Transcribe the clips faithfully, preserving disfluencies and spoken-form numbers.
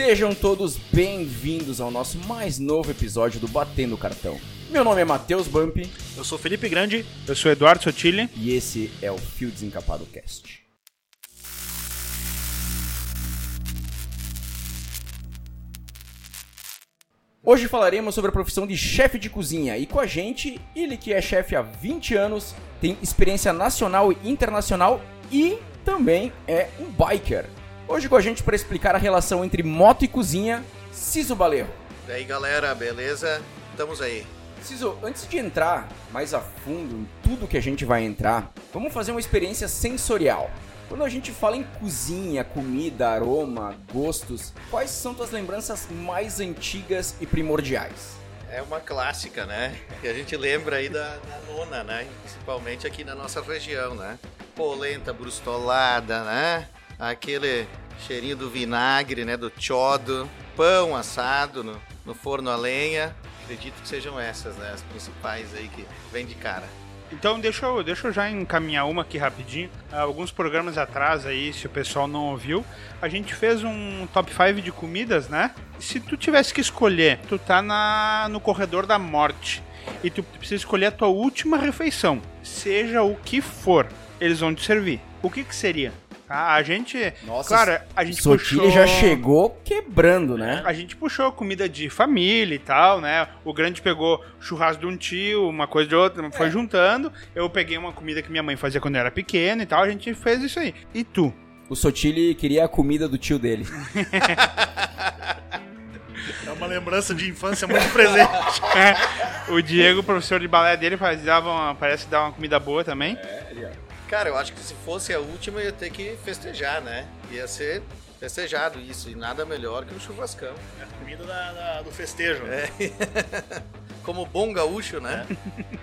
Sejam todos bem-vindos ao nosso mais novo episódio do Batendo Cartão. Meu nome é Matheus Bump. Eu sou Felipe Grande. Eu sou Eduardo Sotile. E esse é o Fio Desencapado Cast. Hoje falaremos sobre a profissão de chefe de cozinha e com a gente, ele que é chefe há vinte anos, tem experiência nacional e internacional e também é um biker. Hoje com a gente para explicar a relação entre moto e cozinha, Ciso Baleiro. E aí galera, beleza? Estamos aí. Ciso, antes de entrar mais a fundo em tudo que a gente vai entrar, vamos fazer uma experiência sensorial. Quando a gente fala em cozinha, comida, aroma, gostos, quais são tuas lembranças mais antigas e primordiais? É uma clássica, né? Que a gente lembra aí da, da nona, né? Principalmente aqui na nossa região, né? Polenta brustolada, né? Aquele cheirinho do vinagre, né, do tchodo, pão assado no, no forno a lenha. Acredito que sejam essas, né, as principais aí que vem de cara. Então deixa eu, deixa eu já encaminhar uma aqui rapidinho. Alguns programas atrás aí, se o pessoal não ouviu, a gente fez um top cinco de comidas, né? Se tu tivesse que escolher, tu tá na, no corredor da morte e tu precisa escolher a tua última refeição, seja o que for, eles vão te servir. O que que seria? Ah, a gente, Nossa, claro, a gente Sotile puxou... já chegou quebrando, né? A gente puxou comida de família e tal, né? O Grande pegou churrasco de um tio, uma coisa de outra, foi é. juntando. Eu peguei uma comida que minha mãe fazia quando eu era pequeno e tal, a gente fez isso aí. E tu? O Sotile queria a comida do tio dele. É uma lembrança de infância muito presente. É. O Diego, professor de balé dele, faz, dava uma, parece dar uma comida boa também. É, ele é. Cara, eu acho que se fosse a última, ia ter que festejar, né? Ia ser festejado isso, e nada melhor que um churrascão. É a comida da, da, do festejo. É. Como bom gaúcho, né? É.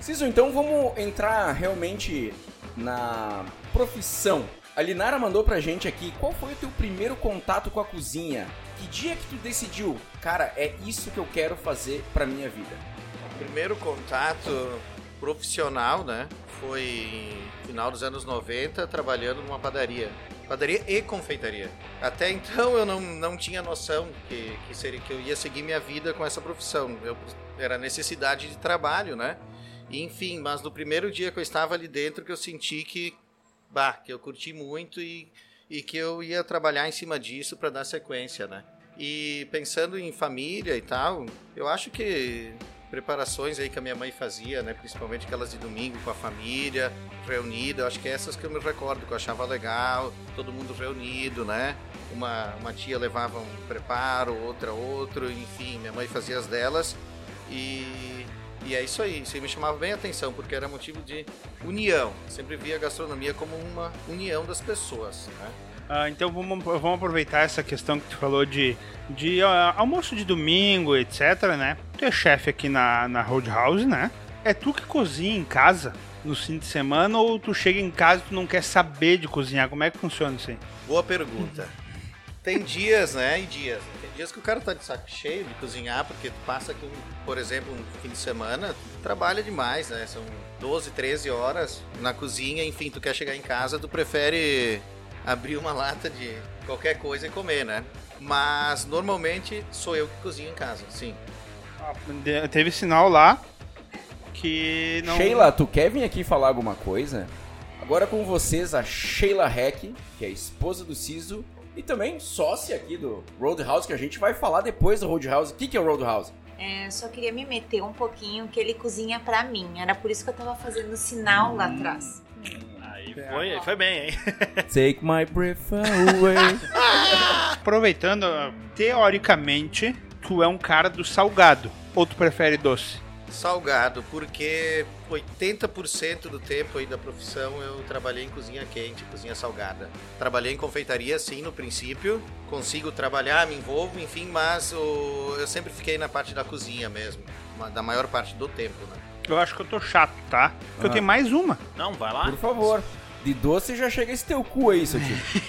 Ciso, então vamos entrar realmente na profissão. A Linara mandou pra gente aqui, qual foi o teu primeiro contato com a cozinha? Que dia que tu decidiu, cara, é isso que eu quero fazer pra minha vida? O primeiro contato profissional, né? Foi final dos anos noventa, trabalhando numa padaria. Padaria e confeitaria. Até então eu não, não tinha noção que, que, seria, que eu ia seguir minha vida com essa profissão. Eu, era necessidade de trabalho, né? E, enfim, mas no primeiro dia que eu estava ali dentro, que eu senti que, bah, que eu curti muito e, e que eu ia trabalhar em cima disso para dar sequência, né? E pensando em família e tal, eu acho que... preparações aí que a minha mãe fazia, né? Principalmente aquelas de domingo com a família, reunida, acho que é essas que eu me recordo, que eu achava legal, todo mundo reunido, né? Uma, uma tia levava um preparo, outra outro, enfim, minha mãe fazia as delas e, e é isso aí, isso aí me chamava bem a atenção, porque era motivo de união, sempre via a gastronomia como uma união das pessoas, né? Ah, então vamos, vamos aproveitar essa questão que tu falou de, de uh, almoço de domingo, etc, né? Tu é chefe aqui na, na Roadhouse, né? É tu que cozinha em casa no fim de semana ou tu chega em casa e tu não quer saber de cozinhar? Como é que funciona isso aí? Boa pergunta. Tem dias, né? E dias. Tem dias que o cara tá de saco cheio de cozinhar, porque tu passa aqui, por exemplo, um fim de semana, trabalha demais, né? São doze, treze horas na cozinha, enfim, tu quer chegar em casa, tu prefere... abrir uma lata de qualquer coisa e comer, né? Mas normalmente sou eu que cozinho em casa, sim. Ah, teve sinal lá que não... Sheila, tu quer vir aqui falar alguma coisa? Agora com vocês a Sheila Hack, que é a esposa do Ciso e também sócia aqui do Roadhouse, que a gente vai falar depois do Roadhouse. O que que é o Roadhouse? É, só queria me meter um pouquinho que ele cozinha pra mim. Era por isso que eu tava fazendo sinal hum. lá atrás. Aí foi, foi bem, hein? Take my breath away. Aproveitando, teoricamente, tu é um cara do salgado. Ou tu prefere doce? Salgado, porque oitenta por cento do tempo aí da profissão eu trabalhei em cozinha quente, cozinha salgada. Trabalhei em confeitaria, sim, no princípio. Consigo trabalhar, me envolvo, enfim, mas o... eu sempre fiquei na parte da cozinha mesmo. Da maior parte do tempo, né? Eu acho que eu tô chato, tá? Porque ah. eu tenho mais uma. Não, vai lá. Por favor. De doce já chega esse teu cu aí, isso aqui.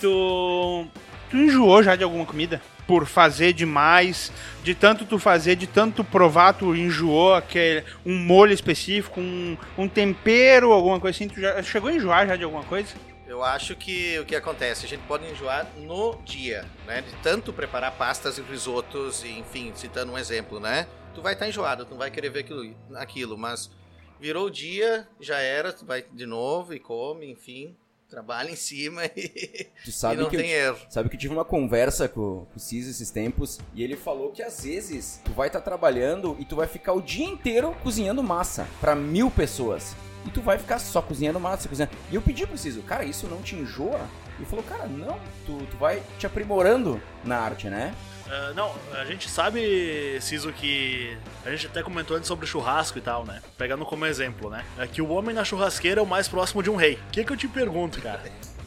tu... tu enjoou já de alguma comida? Por fazer demais, de tanto tu fazer, de tanto tu provar, tu enjoou aquele, um molho específico, um, um tempero, alguma coisa assim? Tu já chegou a enjoar já de alguma coisa? Eu acho que o que acontece, a gente pode enjoar no dia, né? De tanto preparar pastas e risotos, e, enfim, citando um exemplo, né? Tu vai estar enjoado, tu não vai querer ver aquilo, aquilo, mas virou o dia, já era, tu vai de novo e come, enfim, trabalha em cima e, tu sabe e não que tem eu, erro. Sabe que eu tive uma conversa com, com o Ciso esses tempos e ele falou que às vezes tu vai estar trabalhando e tu vai ficar o dia inteiro cozinhando massa para mil pessoas. E tu vai ficar só cozinhando massa, cozinhando. E eu pedi pro Ciso, cara, isso não te enjoa? Ele falou, cara, não, tu, tu vai te aprimorando na arte, né? Uh, não, a gente sabe, Ciso, que a gente até comentou antes sobre churrasco e tal, né? Pegando como exemplo, né? É que o homem na churrasqueira é o mais próximo de um rei. O que que eu te pergunto, cara?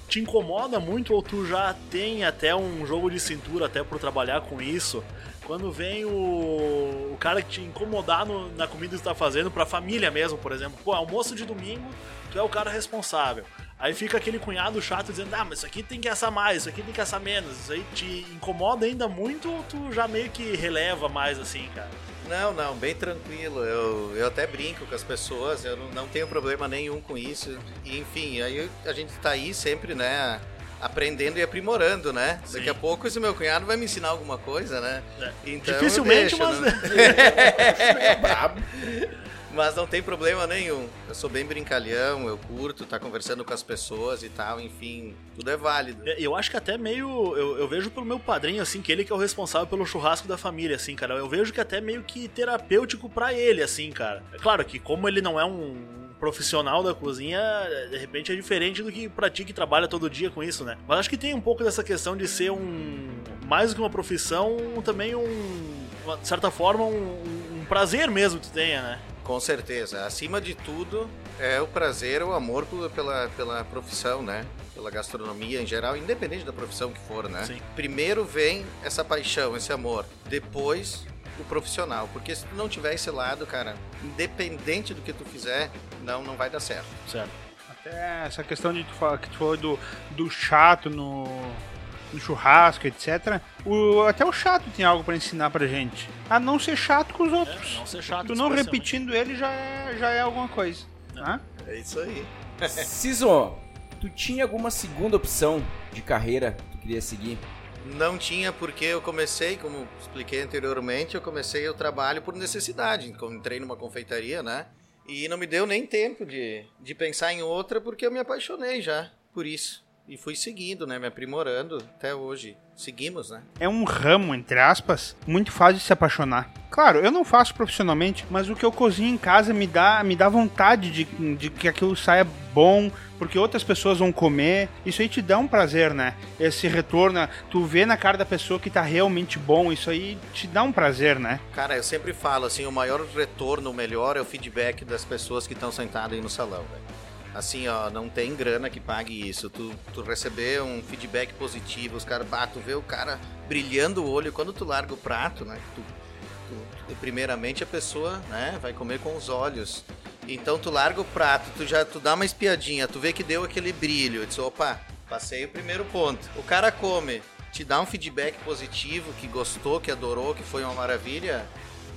Te incomoda muito ou tu já tem até um jogo de cintura até por trabalhar com isso? Quando vem o, o cara que te incomodar no, na comida que tu tá fazendo, pra família mesmo, por exemplo. Pô, almoço de domingo, tu é o cara responsável. Aí fica aquele cunhado chato dizendo, ah, mas isso aqui tem que assar mais, isso aqui tem que assar menos. Isso aí te incomoda ainda muito ou tu já meio que releva mais assim, cara? Não, não, bem tranquilo. Eu, eu até brinco com as pessoas, eu não, não tenho problema nenhum com isso. E, enfim, aí a gente tá aí sempre, né... aprendendo e aprimorando, né? Sim. Daqui a pouco esse meu cunhado vai me ensinar alguma coisa, né? É. Então, dificilmente, deixo, mas... Não... mas não tem problema nenhum. Eu sou bem brincalhão, eu curto estar tá conversando com as pessoas e tal, enfim, tudo é válido. Eu acho que até meio... Eu, eu vejo pelo meu padrinho, assim, que ele que é o responsável pelo churrasco da família, assim, cara. Eu vejo que até meio que terapêutico pra ele, assim, cara. É claro que como ele não é um... profissional da cozinha, de repente é diferente do que pratica e trabalha todo dia com isso, né? Mas acho que tem um pouco dessa questão de ser um... mais do que uma profissão, também um... de certa forma, um, um prazer mesmo que tu tenha, né? Com certeza. Acima de tudo, é o prazer, o amor pela, pela profissão, né? Pela gastronomia em geral, independente da profissão que for, né? Sim. Primeiro vem essa paixão, esse amor. Depois... o profissional, porque se tu não tiver esse lado, cara, independente do que tu fizer, não, não vai dar certo. Certo. Até essa questão de tu falar, que tu falou do, do chato no, no churrasco, etcétera. O, até o chato tem algo pra ensinar pra gente. A não ser chato com os outros. É, não ser chato. Tu não repetindo ele já é, já é alguma coisa. Né? É isso aí. Ciso, tu tinha alguma segunda opção de carreira que tu queria seguir? Não tinha, porque eu comecei, como expliquei anteriormente, eu comecei o trabalho por necessidade. Entrei numa confeitaria, né? E não me deu nem tempo de, de pensar em outra, porque eu me apaixonei já por isso. E fui seguindo, né? Me aprimorando até hoje. Seguimos, né? É um ramo, entre aspas, muito fácil de se apaixonar. Claro, eu não faço profissionalmente, mas o que eu cozinho em casa me dá, me dá vontade de, de que aquilo saia bom, porque outras pessoas vão comer. Isso aí te dá um prazer, né? Esse retorno, tu vê na cara da pessoa que tá realmente bom, isso aí te dá um prazer, né? Cara, eu sempre falo assim, o maior retorno, o melhor é o feedback das pessoas que estão sentadas aí no salão, velho. Assim, ó, não tem grana que pague isso. Tu, tu receber um feedback positivo, os caras, ah, tu vê o cara brilhando o olho quando tu larga o prato, né? Tu, tu, tu, primeiramente a pessoa, né, vai comer com os olhos. Então tu larga o prato, tu já tu dá uma espiadinha, tu vê que deu aquele brilho. Eu disse, opa, passei o primeiro ponto. O cara come, te dá um feedback positivo, que gostou, que adorou, que foi uma maravilha.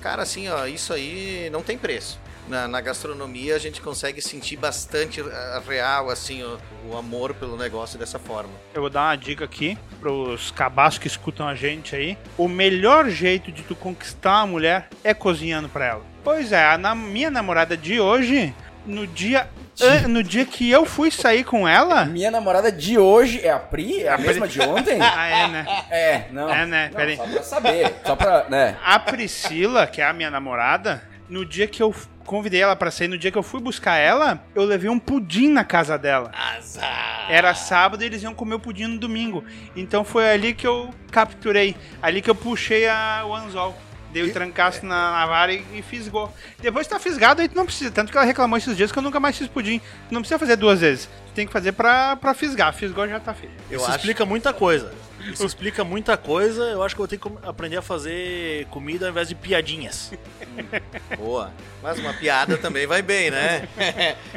Cara, assim, ó, isso aí não tem preço. Na, na gastronomia a gente consegue sentir bastante a, a real, assim, o, o amor pelo negócio dessa forma. Eu vou dar uma dica aqui pros cabaços que escutam a gente aí. O melhor jeito de tu conquistar a mulher é cozinhando pra ela. Pois é, a na, minha namorada de hoje, no dia... Ah, no dia que eu fui sair com ela... Minha namorada de hoje é a Pri? É a, a mesma Pri... de ontem? Ah, é, né? É, não. É, né? Não, peraí. Só pra saber. Só pra, né? A Priscila, que é a minha namorada, no dia que eu convidei ela pra sair, no dia que eu fui buscar ela, eu levei um pudim na casa dela. Azar. Era sábado e eles iam comer o pudim no domingo. Então foi ali que eu capturei. Ali que eu puxei a, o anzol. Dei o trancaço é. na, na vara e, e fisgou. Depois que tá fisgado, aí tu não precisa. Tanto que ela reclamou esses dias que eu nunca mais fiz pudim. Tu não precisa fazer duas vezes. Tu tem que fazer pra, pra fisgar. Fisgou já tá feito. Eu Isso acho... explica muita coisa. Isso explica muita coisa. Eu acho que eu vou ter que aprender a fazer comida ao invés de piadinhas. Hum, boa. Mas uma piada também vai bem, né?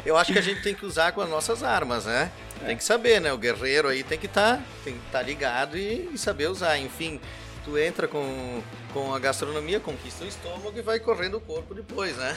Eu acho que a gente tem que usar com as nossas armas, né? É. Tem que saber, né? O guerreiro aí tem que tá, estar tá ligado e, e saber usar. Enfim... tu entra com, com a gastronomia, conquista o estômago e vai correndo o corpo depois, né?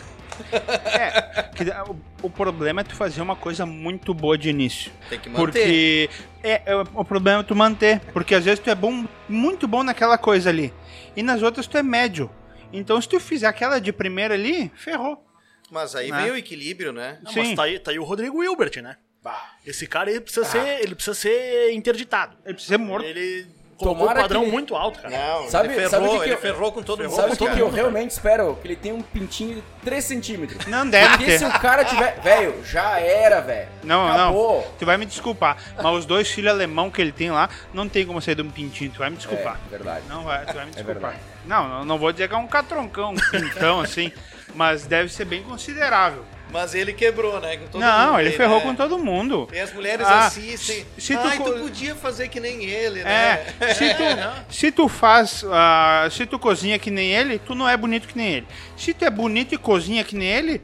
É, que, o, o problema é tu fazer uma coisa muito boa de início. Tem que manter. Porque é, é, o problema é tu manter, porque às vezes tu é bom, muito bom naquela coisa ali, e nas outras tu é médio. Então se tu fizer aquela de primeira ali, ferrou. Mas aí ah. vem o equilíbrio, né? Não, sim. Mas tá aí, tá aí o Rodrigo Hilbert, né? Bah. Esse cara ele precisa, ah. ser, ele precisa ser interditado. Ele precisa ser morto. Ele colocou um padrão que... muito alto, cara. Não, sabe, ele ferrou, sabe que que ele eu... ferrou com todo mundo. Sabe o que, que eu realmente espero? Que ele tenha um pintinho de três centímetros. Não deve Porque ter. Se o cara tiver... Velho, já era, velho. Não, Acabou. não. Tu vai me desculpar. Mas os dois filhos alemão que ele tem lá, não tem como sair de um pintinho. Tu vai me desculpar. É verdade. Não vai, tu vai me desculpar. É não, não vou dizer que é um catroncão, um pintão, assim. Mas deve ser bem considerável. Mas ele quebrou, né? Com todo não, mundo ele dele, ferrou né? com todo mundo. E as mulheres ah, assistem. Se tu, Ai, co... tu podia fazer que nem ele, né? É, se, tu, é, se tu faz, uh, se tu cozinha que nem ele, tu não é bonito que nem ele. Se tu é bonito e cozinha que nem ele,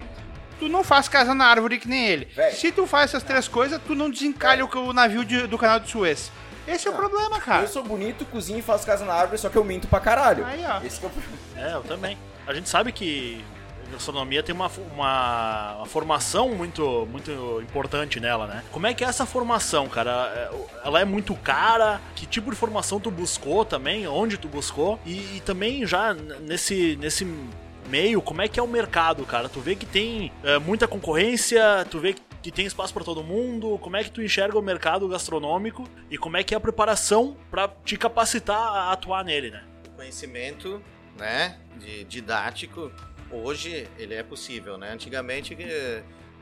tu não faz casa na árvore que nem ele. Véio. Se tu faz essas três coisas, tu não desencalha o navio de, do canal de Suez. Esse é o ah, problema, cara. Eu sou bonito, cozinho e faço casa na árvore, só que eu minto pra caralho. Aí, ó. Esse que eu... É, eu também. A gente sabe que... A gastronomia tem uma, uma, uma formação muito, muito importante nela, né? Como é que é essa formação, cara? Ela é muito cara? Que tipo de formação tu buscou também? Onde tu buscou? E, e também já nesse... nesse... meio, como é que é o mercado, cara? Tu vê que tem é, muita concorrência, tu vê que tem espaço pra todo mundo, como é que tu enxerga o mercado gastronômico e como é que é a preparação pra te capacitar a atuar nele, né? O conhecimento, né, de didático, hoje ele é possível, né? Antigamente,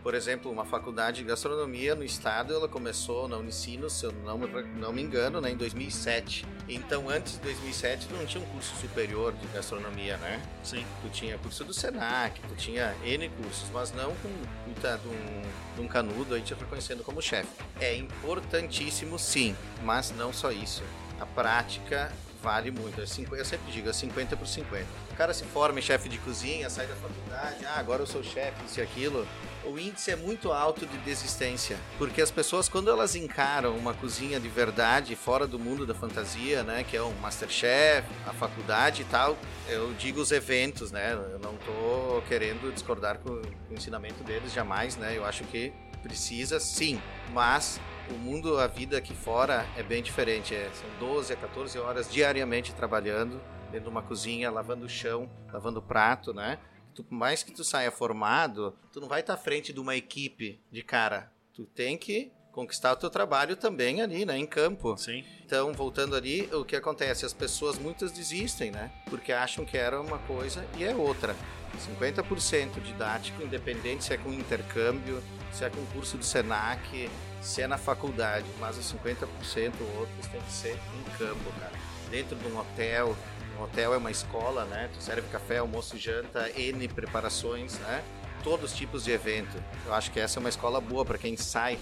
por exemplo, uma faculdade de gastronomia no estado, ela começou na Unicino, se eu não me, não me engano, né, em dois mil e sete. Então, antes de dois mil e sete, tu não tinha um curso superior de gastronomia, né? Sim. Tu tinha curso do Senac, tu tinha N cursos, mas não com puta de um, de um canudo aí te reconhecendo como chefe. É importantíssimo, sim, mas não só isso. A prática vale muito. Eu sempre digo, é cinquenta por cinquenta. O cara se forma em chefe de cozinha, sai da faculdade, ah, agora eu sou chefe, isso e aquilo. O índice é muito alto de desistência, porque as pessoas, quando elas encaram uma cozinha de verdade, fora do mundo da fantasia, né, que é um MasterChef, a faculdade e tal, eu digo os eventos, né, eu não tô querendo discordar com o ensinamento deles, jamais, né, eu acho que precisa sim, mas... O mundo, a vida aqui fora é bem diferente, é, são doze a catorze horas diariamente trabalhando, dentro de uma cozinha, lavando o chão, lavando o prato, né? Tu, mais que tu saia formado, tu não vai estar à frente de uma equipe de cara, tu tem que conquistar o teu trabalho também ali, né, em campo. Sim. Então, voltando ali, o que acontece? As pessoas, muitas desistem, né, porque acham que era uma coisa e é outra. cinquenta por cento didático, independente se é com intercâmbio, se é com curso do Senac, se é na faculdade, mas os cinquenta por cento outros tem que ser em campo, cara. Dentro de um hotel, um hotel é uma escola, né? Tu serve café, almoço, janta, N preparações, né? Todos os tipos de evento. Eu acho que essa é uma escola boa para quem sai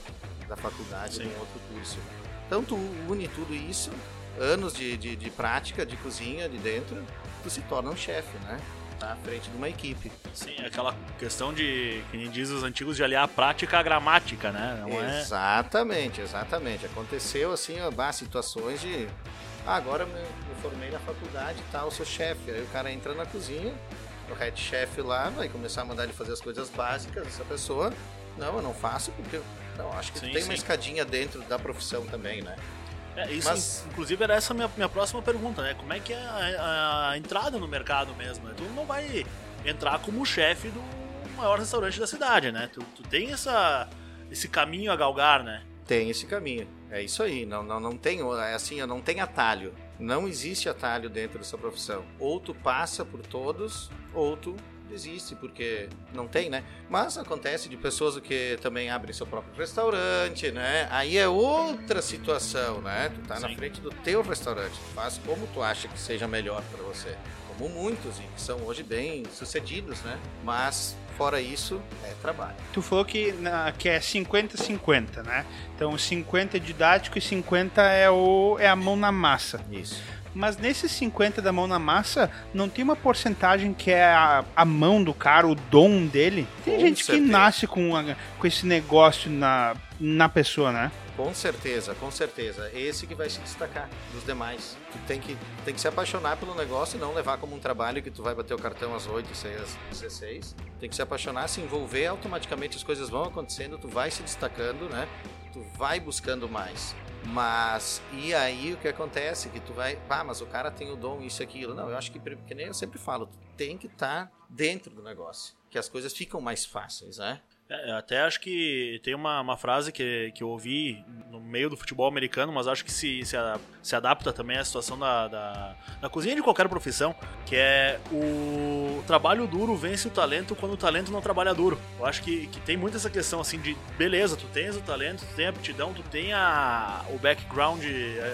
da faculdade ou de um outro curso. Então tu une tudo isso, anos de, de, de prática, de cozinha, de dentro, tu se torna um chefe, né? Na frente de uma equipe. Sim, aquela questão de, que nem diz os antigos, de aliar a prática à gramática, né? Não é... Exatamente, exatamente. Aconteceu assim, ó, situações de... Ah, agora me, me formei na faculdade e tal, sou chefe. Aí o cara entra na cozinha, o head chef lá vai começar a mandar ele fazer as coisas básicas. Essa pessoa, não, eu não faço porque... Não, acho que sim, tem sim. uma escadinha dentro da profissão também, né? É, isso, mas... inclusive, era essa a minha, minha próxima pergunta, né? Como é que é a, a entrada no mercado mesmo? Tu não vai entrar como chefe do maior restaurante da cidade, né? Tu, tu tem essa, esse caminho a galgar, né? Tem esse caminho, é isso aí. Não, não, não tem, é assim, não tem atalho. Não existe atalho dentro dessa profissão. Ou tu passa por todos, ou tu desiste, porque não tem, né? Mas acontece de pessoas que também abrem seu próprio restaurante, né? Aí é outra situação, né? Tu tá Sim. na frente do teu restaurante, faz como tu acha que seja melhor para você. Como muitos, e que são hoje bem sucedidos, né? Mas, fora isso, é trabalho. Tu falou que, na, que é cinquenta cinquenta, né? Então, cinquenta é didático e cinquenta é, o, é a mão na massa. Isso. Mas nesses cinquenta da mão na massa, não tem uma porcentagem que é a, a mão do cara, o dom dele? Tem com gente certeza. Que nasce com, a, com esse negócio na, na pessoa, né? Com certeza, com certeza. Esse que vai se destacar dos demais. Tu tem que, tem que se apaixonar pelo negócio e não levar como um trabalho que tu vai bater o cartão às oito, às dezesseis. Tem que se apaixonar, se envolver, automaticamente as coisas vão acontecendo, tu vai se destacando, né? Tu vai buscando mais. Mas, e aí o que acontece? Que tu vai, pá, mas o cara tem o dom, isso e aquilo. Não, eu acho que, que nem eu sempre falo, tu tem que estar dentro do negócio, que as coisas ficam mais fáceis, né? Eu até acho que tem uma, uma frase que, que eu ouvi no meio do futebol americano, mas acho que se, se, a, se adapta também à situação da, da, da cozinha de qualquer profissão, que é o trabalho duro vence o talento quando o talento não trabalha duro. Eu acho que, que tem muito essa questão assim de, beleza, tu tens o talento, tu tem a aptidão, tu tem a, o background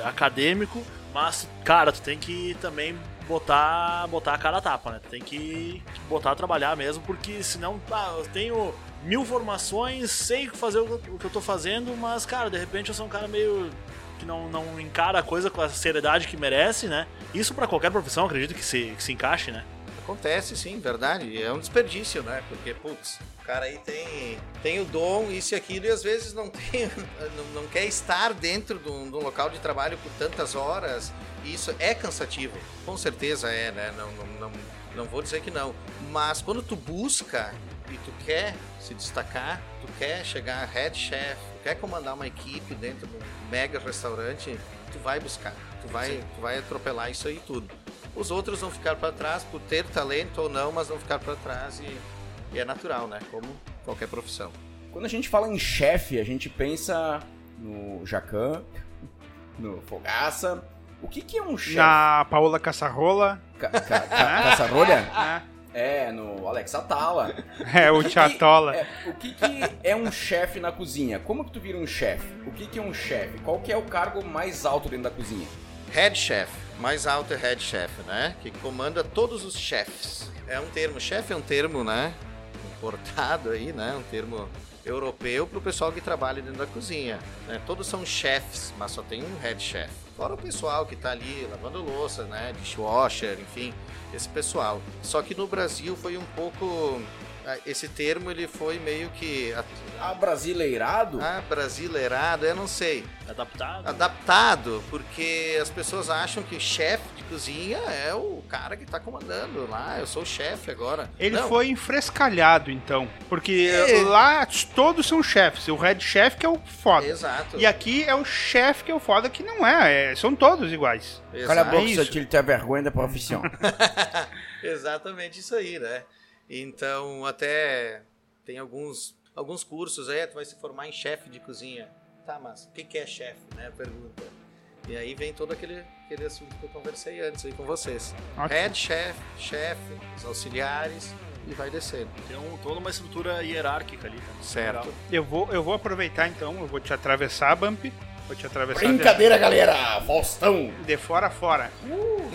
acadêmico, mas, cara, tu tem que também botar, botar a cara a tapa, né? Tu tem que botar a trabalhar mesmo, porque senão, ah, eu tenho mil formações, sei fazer o que eu tô fazendo, mas, cara, de repente eu sou um cara meio que não, não encara a coisa com a seriedade que merece, né? Isso pra qualquer profissão, acredito que se, que se encaixe, né? Acontece, sim, verdade. É um desperdício, né? Porque, putz, o cara aí tem, tem o dom, isso e aquilo, e às vezes não tem, não, não quer estar dentro de um, de um local de trabalho por tantas horas. E isso é cansativo, com certeza é, né? Não, não, não, não vou dizer que não. Mas quando tu busca e tu quer se destacar, tu quer chegar head chef, tu quer comandar uma equipe dentro de um mega restaurante, tu vai buscar, tu vai, tu vai atropelar isso aí tudo. Os outros vão ficar para trás por ter talento ou não, mas vão ficar para trás e, e é natural, né? Como qualquer profissão. Quando a gente fala em chefe, a gente pensa no Jacquin, no Fogaça. O que, que é um chefe? Na Paola Cassarola. Ca- ca- ca- Cassarola? Ah. É, no Alex Atala. É, o Chatola. É, o que, que é um chefe na cozinha? Como que tu vira um chefe? O que, que é um chefe? Qual que é o cargo mais alto dentro da cozinha? Head chef. Mais alto é head chef, né? Que comanda todos os chefs. É um termo, chefe é um termo, né? Importado aí, né? Um termo europeu para o pessoal que trabalha dentro da cozinha. Né? Todos são chefs, mas só tem um head chef. Fora o pessoal que tá ali lavando louça, né? Dishwasher, enfim, esse pessoal. Só que no Brasil foi um pouco... Esse termo, ele foi meio que... Abrasileirado? Abrasileirado, eu não sei. Adaptado? Adaptado, porque as pessoas acham que chefe de cozinha é o cara que tá comandando lá, eu sou o chefe agora. Ele não. Foi enfrescalhado, então, porque é. Lá todos são chefes, o head chef que é o foda. Exato. E aqui é o chefe que é o foda, que não é, é são todos iguais. Exato. Cala a boca, é Sotile, tem a vergonha da profissão. Exatamente isso aí, né? Então, até tem alguns, alguns cursos aí, tu vai se formar em chefe de cozinha. Tá, mas o que, que é chefe, né? Pergunta. E aí vem todo aquele, aquele assunto que eu conversei antes aí com vocês. Okay. Head chef, chefe, os auxiliares e vai descendo. Tem um, toda uma estrutura hierárquica ali. Né? Certo. Eu vou, eu vou aproveitar então, eu vou te atravessar, Bump. Vou te atravessar. Brincadeira, de... galera! Faustão! De fora a fora. Uh.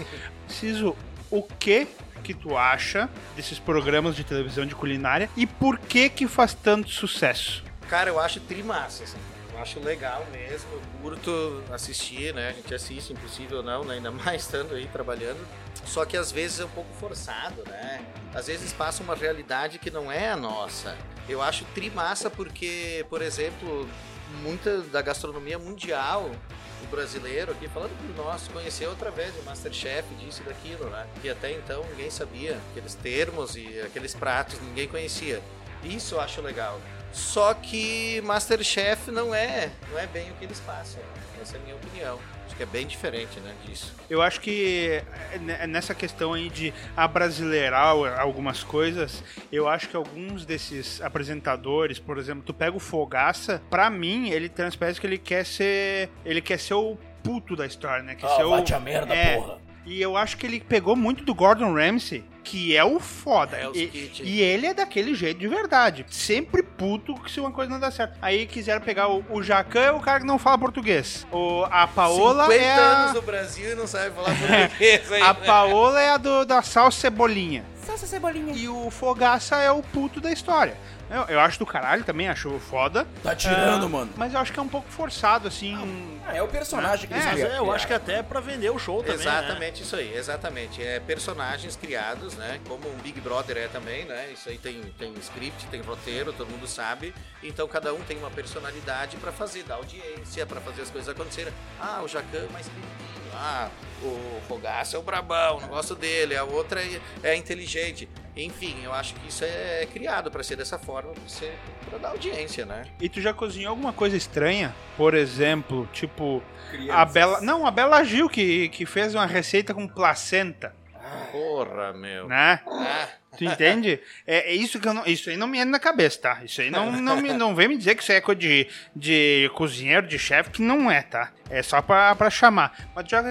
Ciso, o que... que tu acha desses programas de televisão de culinária e por que que faz tanto sucesso? Cara, eu acho trimassa, assim. Eu acho legal mesmo, eu curto assistir, né? A gente assiste, impossível não, né? Ainda mais estando aí trabalhando. Só que às vezes é um pouco forçado, né? Às vezes passa uma realidade que não é a nossa. Eu acho trimassa porque, por exemplo, muita da gastronomia mundial... O brasileiro aqui, falando por nós, conheceu através do MasterChef, disso e daquilo, né? Que até então ninguém sabia, aqueles termos e aqueles pratos ninguém conhecia. Isso eu acho legal. Só que MasterChef não é, não é bem o que eles passam, né? Essa é a minha opinião. Acho que é bem diferente, né, disso. Eu acho que nessa questão aí de abrasileirar algumas coisas, eu acho que alguns desses apresentadores, por exemplo, tu pega o Fogaça, pra mim, ele transparece que ele quer ser ele quer ser o puto da história, né? Quer ah, ser bate o... a merda, é. Porra. E eu acho que ele pegou muito do Gordon Ramsay, que é o foda. É, e, e ele é daquele jeito de verdade. Sempre puto que se uma coisa não dá certo. Aí quiseram pegar o, o Jacquin, é o cara que não fala português. O, a Paola é a... cinquenta anos no Brasil e não sabe falar português. Aí, a Paola é a do, da salsa cebolinha. Salsa cebolinha. E o Fogaça é o puto da história. Eu, eu acho do caralho também, acho foda. Tá tirando, é, mano. Mas eu acho que é um pouco forçado, assim. Ah, é o personagem que eles criaram. É, eu acho que até é pra vender o show também. Exatamente, né? Isso aí, exatamente. É personagens criados, né? Como um Big Brother é também, né? Isso aí tem, tem script, tem roteiro, todo mundo sabe. Então cada um tem uma personalidade pra fazer, da audiência, pra fazer as coisas acontecerem. Ah, o Jacquin é mais querido. Ah, o Fogaça é o brabão, não gosto dele. A outra é, é inteligente. Enfim, eu acho que isso é criado pra ser dessa forma, pra, ser, pra dar audiência, né? E tu já cozinhou alguma coisa estranha? Por exemplo, tipo... Crianças. A Bela... Não, a Bela Gil, que, que fez uma receita com placenta. Ah, porra, meu. Né? Ah. Tu entende? É, é isso que eu não... Isso aí não me entra na cabeça, tá? Isso aí não, não, me, não vem me dizer que isso aí é coisa de, de cozinheiro, de chefe, que não é, tá? É só pra, pra chamar. Mas já,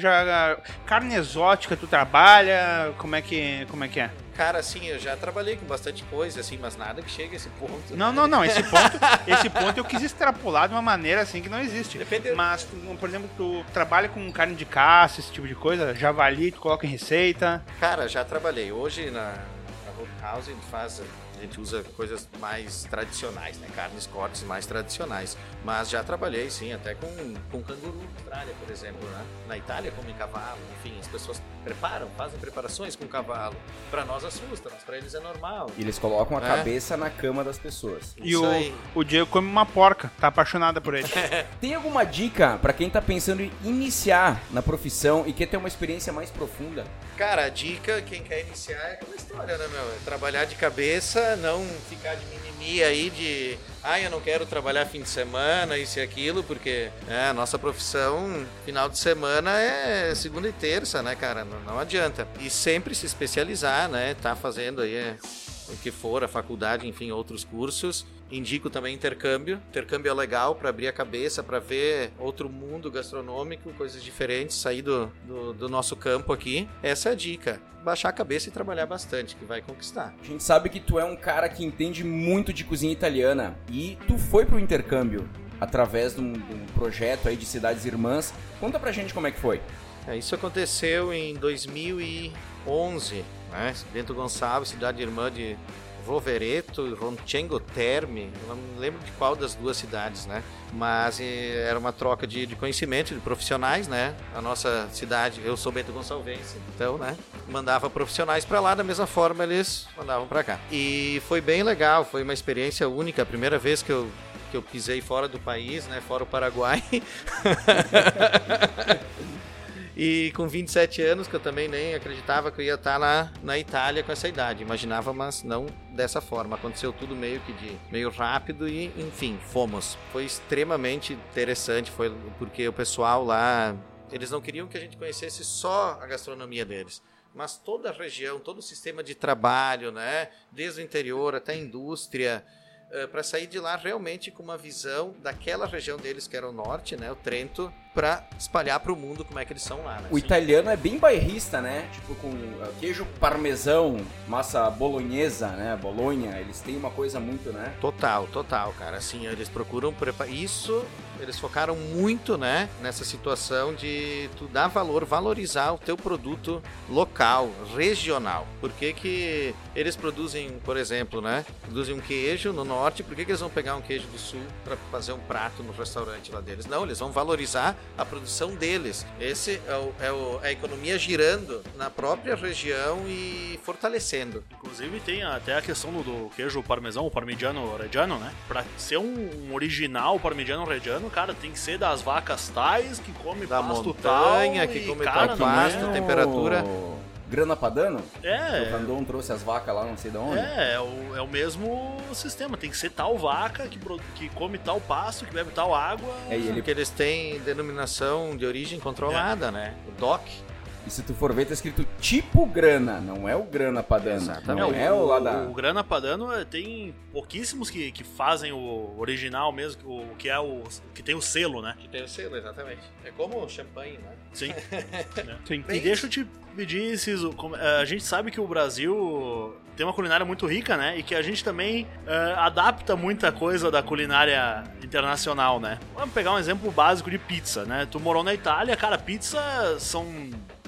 já... Carne exótica tu trabalha? Como é que, como é que é? Cara, assim, eu já trabalhei com bastante coisa, assim, mas nada que chegue a esse ponto. Não, não, não. Esse ponto, esse ponto eu quis extrapolar de uma maneira, assim, que não existe. Depende... Mas, por exemplo, tu trabalha com carne de caça, esse tipo de coisa, javali, tu coloca em receita. Cara, já trabalhei. Hoje, na, na Roadhouse, a gente faz... A gente usa coisas mais tradicionais, né? Carnes, cortes mais tradicionais. Mas já trabalhei, sim, até com, com canguru na Austrália, por exemplo, né? Na Itália, comem cavalo, enfim, as pessoas preparam, fazem preparações com cavalo. Pra nós assusta, mas pra eles é normal. E eles colocam a é. cabeça na cama das pessoas. E o, o Diego come uma porca, tá apaixonada por ele. Tem alguma dica pra quem tá pensando em iniciar na profissão e quer ter uma experiência mais profunda? Cara, a dica, quem quer iniciar é aquela história, né, meu? É trabalhar de cabeça, não ficar de mimimi aí de, ah, eu não quero trabalhar fim de semana, isso e aquilo, porque é, a nossa profissão, final de semana é segunda e terça, né, cara? Não, não adianta. E sempre se especializar, né? Tá fazendo aí é, o que for, a faculdade, enfim, outros cursos. Indico também intercâmbio. Intercâmbio é legal para abrir a cabeça, para ver outro mundo gastronômico, coisas diferentes, sair do, do, do nosso campo aqui. Essa é a dica. Baixar a cabeça e trabalhar bastante, que vai conquistar. A gente sabe que tu é um cara que entende muito de cozinha italiana e tu foi pro intercâmbio através de um, de um projeto aí de Cidades Irmãs. Conta pra gente como é que foi. É, isso aconteceu em dois mil e onze, né? Bento Gonçalves, Cidade Irmã de... Rovereto, Ronchengo Terme, eu não lembro de qual das duas cidades, né? Mas era uma troca de, de conhecimento, de profissionais, né? A nossa cidade, eu sou Bento Gonçalves, então, né? Mandava profissionais para lá, da mesma forma eles mandavam para cá. E foi bem legal, foi uma experiência única, a primeira vez que eu, que eu pisei fora do país, né? Fora o Paraguai. E com vinte e sete anos, que eu também nem acreditava que eu ia estar na, na Itália com essa idade. Imaginava, mas não dessa forma. Aconteceu tudo meio que de, meio rápido e, enfim, fomos. Foi extremamente interessante, foi porque o pessoal lá, eles não queriam que a gente conhecesse só a gastronomia deles, mas toda a região, todo o sistema de trabalho, né? Desde o interior até a indústria, para sair de lá realmente com uma visão daquela região deles, que era o norte, né, o Trento, para espalhar para o mundo como é que eles são lá. Né? O assim, italiano é bem bairrista, né? Tipo, com queijo parmesão, massa bolonhesa, né? Bolonha, eles têm uma coisa muito, né? Total, total, cara. Assim, eles procuram preparar... Isso, eles focaram muito, né? Nessa situação de tu dar valor, valorizar o teu produto local, regional. Por que que eles produzem, por exemplo, né? Produzem um queijo no norte. Por que que eles vão pegar um queijo do sul para fazer um prato no restaurante lá deles? Não, eles vão valorizar a produção deles. Esse é, o, é o, a economia girando na própria região e fortalecendo. Inclusive tem até a questão do, do queijo parmesão, o parmigiano-regiano, né? Para ser um, um original parmigiano-regiano, cara, tem que ser das vacas tais, que come da pasto montanha, tal, que come tal pasto, meu... temperatura... Grana padano? É. O Candon trouxe as vacas lá, não sei de onde. É, é o, é o mesmo sistema. Tem que ser tal vaca que, que come tal pasto, que bebe tal água. É, e ele... que eles têm denominação de origem controlada, é, né? O D O C. E se tu for ver, tá escrito tipo grana, não é o grana padano. Exatamente. Não é o, é o lá da... O grana padano tem pouquíssimos que, que fazem o original mesmo, o que é o que tem o selo, né? Que tem o selo, exatamente. É como o champanhe, né? Sim. Sim. E deixa eu te pedir, Ciso, a gente sabe que o Brasil tem uma culinária muito rica, né? E que a gente também uh, adapta muita coisa da culinária internacional, né? Vamos pegar um exemplo básico de pizza, né? Tu morou na Itália, cara, pizza são...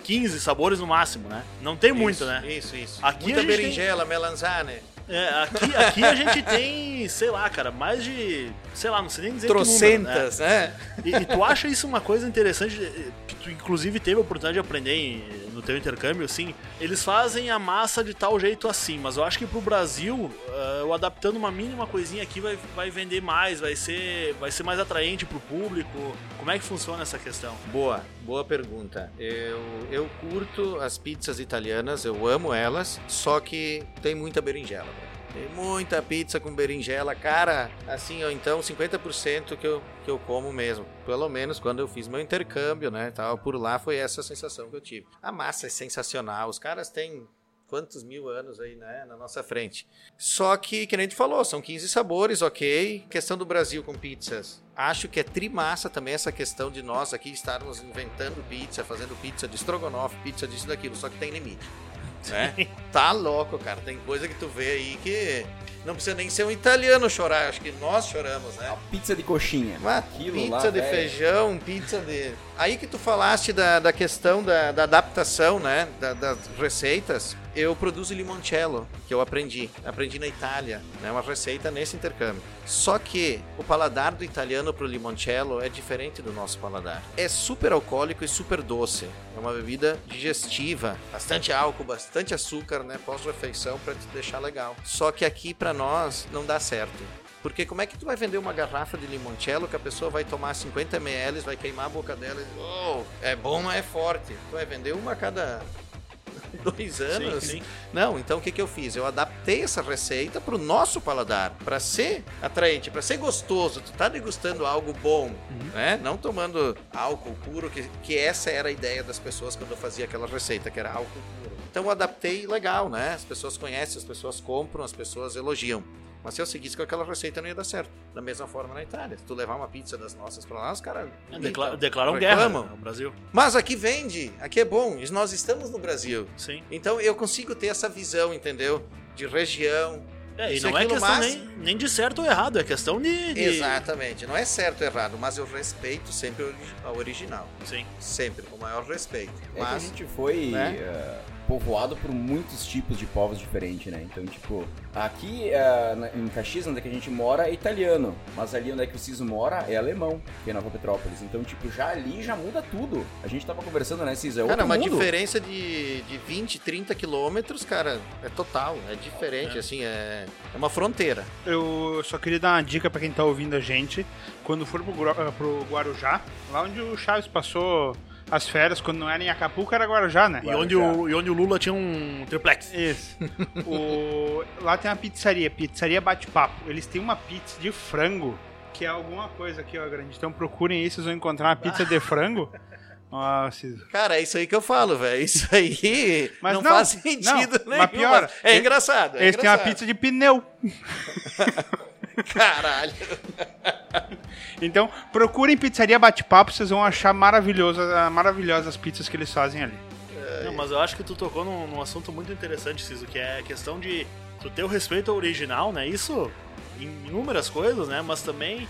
quinze sabores no máximo, né? Não tem isso, muito, né? Isso, isso. Aqui muita berinjela, tem... melanzane. É, aqui, aqui a gente tem, sei lá, cara, mais de, sei lá, não sei nem dizer trocentas, que número, né? É. E, e tu acha isso uma coisa interessante, que tu inclusive teve a oportunidade de aprender em... no teu intercâmbio, assim, eles fazem a massa de tal jeito assim, mas eu acho que pro Brasil, uh, eu adaptando uma mínima coisinha aqui vai, vai vender mais, vai ser, vai ser mais atraente pro público. Como é que funciona essa questão? Boa, boa pergunta. Eu, eu curto as pizzas italianas, eu amo elas, só que tem muita berinjela, velho. Tem muita pizza com berinjela, cara, assim, ou então cinquenta por cento que eu, que eu como mesmo. Pelo menos quando eu fiz meu intercâmbio, né, tal, por lá foi essa sensação que eu tive. A massa é sensacional, os caras têm quantos mil anos aí, né, na nossa frente. Só que, que nem tu falou, são quinze sabores, ok. Questão do Brasil com pizzas. Acho que é trimassa também essa questão de nós aqui estarmos inventando pizza, fazendo pizza de estrogonofe, pizza disso e daquilo, só que tem limite. Né? Tá louco, cara. Tem coisa que tu vê aí que não precisa nem ser um italiano chorar. Acho que nós choramos, né? Pizza de coxinha. Uma pizza lá, de velho. Feijão, pizza de... Aí que tu falaste da, da questão da, da adaptação, né? Da, das receitas. Eu produzo limoncello, que eu aprendi. Aprendi na Itália. Né? Uma receita nesse intercâmbio. Só que o paladar do italiano pro limoncello é diferente do nosso paladar. É super alcoólico e super doce. É uma bebida digestiva. Bastante álcool, bastante açúcar, né? Pós-refeição pra te deixar legal. Só que aqui pra nós não dá certo. Porque como é que tu vai vender uma garrafa de limoncello que a pessoa vai tomar cinquenta mililitros, vai queimar a boca dela e diz, oh, é bom, mas é forte. Tu vai vender uma a cada... dois anos? Sim, sim. Não, então o que, que eu fiz? Eu adaptei essa receita pro nosso paladar, para ser atraente, para ser gostoso. Tu tá degustando algo bom, uhum. né? Não tomando álcool puro, que, que essa era a ideia das pessoas quando eu fazia aquela receita, que era álcool puro. Então eu adaptei legal, né? As pessoas conhecem, as pessoas compram, as pessoas elogiam. Mas se eu seguisse com aquela receita, não ia dar certo. Da mesma forma na Itália. Se tu levar uma pizza das nossas pra lá, os caras... É, declaram declaram guerra no Brasil. Mas aqui vende, aqui é bom. E nós estamos no Brasil. Sim. Então eu consigo ter essa visão, entendeu? De região. É, e não é questão mas... nem, nem de certo ou errado, é questão de, de... Exatamente, não é certo ou errado, mas eu respeito sempre a original. Sim. Sempre, com o maior respeito. Mas, é que a gente foi... Né? Uh... povoado por muitos tipos de povos diferentes, né? Então, tipo, aqui uh, em Caxias, onde é que a gente mora, é italiano. Mas ali onde é que o Ciso mora é alemão, que é Nova Petrópolis. Então, tipo, já ali já muda tudo. A gente tava conversando, né, Ciso? É outro cara, uma mundo. Diferença de, de vinte, trinta quilômetros, cara, é total. É diferente, é. assim, é, é uma fronteira. Eu só queria dar uma dica pra quem tá ouvindo a gente. Quando for pro, pro Guarujá, lá onde o Chaves passou... As férias, quando não era em Acapulco, era Guarujá, né? Guarujá. E, onde o, e onde o Lula tinha um triplex. Isso. o, lá tem uma pizzaria, pizzaria bate-papo. Eles têm uma pizza de frango, que é alguma coisa aqui, ó, grande. Então procurem aí, vocês vão encontrar uma pizza de frango. Nossa. Cara, é isso aí que eu falo, velho. Isso aí mas não, não faz sentido não, nenhum. Mas pior, mas é, é engraçado. É eles engraçado. Têm uma pizza de pneu. Caralho. Então, procurem pizzaria bate-papo, vocês vão achar maravilhosa, maravilhosas as pizzas que eles fazem ali. Não, mas eu acho que tu tocou num, num assunto muito interessante, Ciso, que é a questão de tu ter o respeito ao original, né? Isso em inúmeras coisas, né? Mas também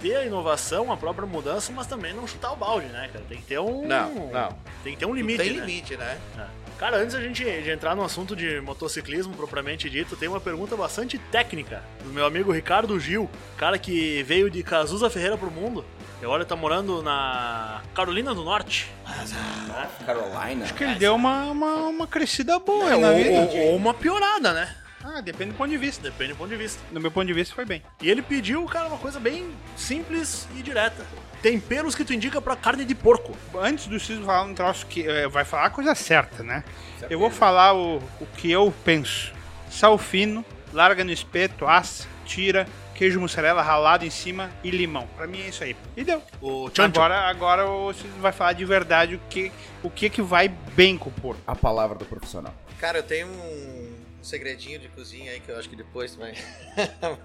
ter a inovação, a própria mudança, mas também não chutar o balde, né, cara? Tem que ter um... Não, não. Tem que ter um limite, tem né? Tem limite, né? É. Cara, antes da gente de entrar no assunto de motociclismo propriamente dito, tem uma pergunta bastante técnica do meu amigo Ricardo Gil, cara que veio de Cazuza Ferreira pro mundo. E agora tá morando na Carolina do Norte. Ah, Carolina. Acho que ele deu uma, uma, uma crescida boa. Não, é, ou, ou, ou uma piorada, né? Ah, depende do ponto de vista. Depende do ponto de vista. No meu ponto de vista foi bem. E ele pediu, cara, uma coisa bem simples e direta. Temperos que tu indica pra carne de porco. Antes do Ciso falar um troço que é, vai falar a coisa certa, né? Certeza. Eu vou falar o, o que eu penso. Sal fino, larga no espeto, assa, tira, queijo mussarela ralado em cima e limão. Pra mim é isso aí. E deu. O tchan -tchan. Agora, agora o Ciso vai falar de verdade o que, o que que vai bem com o porco. A palavra do profissional. Cara, eu tenho um... Um segredinho de cozinha aí que eu acho que depois vai,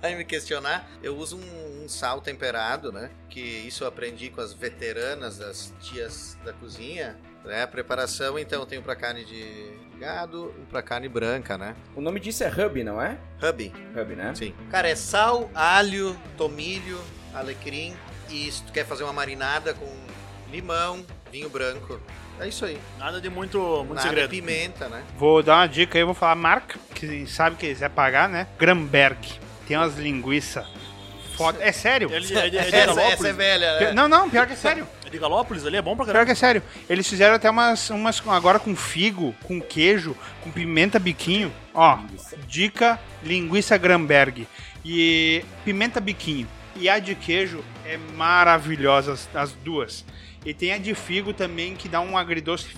vai me questionar. Eu uso um, um sal temperado, né? Que isso eu aprendi com as veteranas, as tias da cozinha, né? A preparação, então, eu tenho pra carne de gado e pra carne branca, né? O nome disso é rub, não é? Rub. Rub, né? Sim. Cara, é sal, alho, tomilho, alecrim e se tu quer fazer uma marinada com limão, vinho branco. É isso aí. Nada de muito, muito Nada segredo. Nada de pimenta, né? Vou dar uma dica aí, vou falar a marca, que sabe que quiser pagar, né? Gramberg. Tem umas linguiças foda. É sério? Ele, é de, é de essa, essa é velha, né? Não, não, pior que é sério. É de Galópolis ali, é bom pra caramba. Pior que é sério. Eles fizeram até umas, umas agora com figo, com queijo, com pimenta biquinho. Ó, dica, linguiça Gramberg. E pimenta biquinho. E a de queijo é maravilhosa, as, as duas. E tem a de figo também, que dá um agridoce.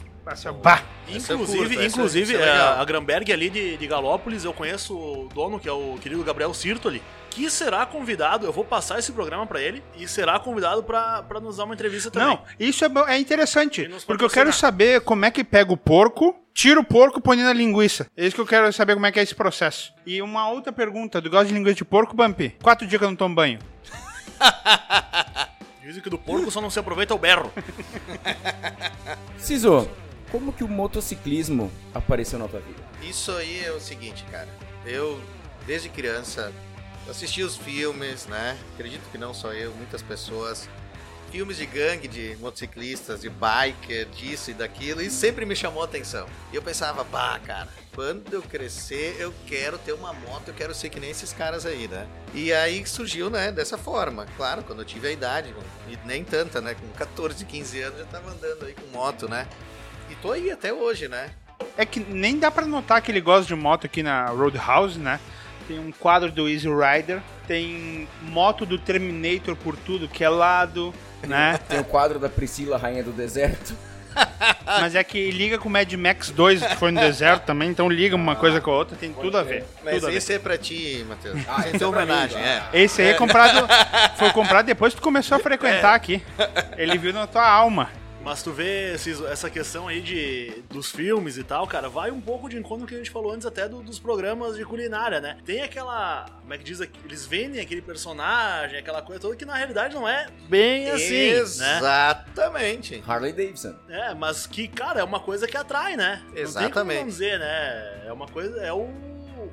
Bah. Inclusive, curto, inclusive é, a Gramberg ali de, de Galópolis, eu conheço o dono, que é o querido Gabriel Cirto ali, que será convidado, eu vou passar esse programa pra ele, e será convidado pra, pra nos dar uma entrevista também. Não, isso é, é interessante, porque eu quero saber como é que pega o porco, tira o porco e põe na linguiça. É isso que eu quero saber, como é que é esse processo. E uma outra pergunta, tu gosta de linguiça de porco, Bampi? Quatro dias que eu não tomo banho. Dizem que do porco só não se aproveita o berro. Ciso, como que o motociclismo apareceu na tua vida? Isso aí é o seguinte, cara. Eu, desde criança, assisti os filmes, né? Acredito que não só eu, muitas pessoas. Filmes de gangue, de motociclistas, de biker, disso e daquilo. E sempre me chamou a atenção. E eu pensava, bah, cara, quando eu crescer, eu quero ter uma moto, eu quero ser que nem esses caras aí, né? E aí surgiu, né, dessa forma. Claro, quando eu tive a idade, e nem tanta, né? Com catorze, quinze anos, eu tava andando aí com moto, né? E tô aí até hoje, né? É que nem dá pra notar que ele gosta de moto aqui na Roadhouse, né? Tem um quadro do Easy Rider, tem moto do Terminator por tudo que é lado, né? Tem o quadro da Priscila, Rainha do Deserto. Mas é que liga com o Mad Max dois, que foi no deserto também, então liga uma ah, coisa com a outra, tem tudo a ver. Mas tudo esse ver. É pra ti, Matheus. Ah, esse é homenagem, é. Esse aí é comprado, foi comprado depois que tu começou a frequentar é. aqui. Ele viu na tua alma. Mas tu vê Ciso, essa questão aí de, dos filmes e tal, cara, vai um pouco de encontro que a gente falou antes até do, dos programas de culinária, né? Tem aquela, como é que diz, eles vendem aquele personagem, aquela coisa toda, que na realidade não é bem assim, exatamente, né? Harley Davidson. É, mas que, cara, é uma coisa que atrai, né? Exatamente. Não tem como dizer, né? É uma coisa, é o...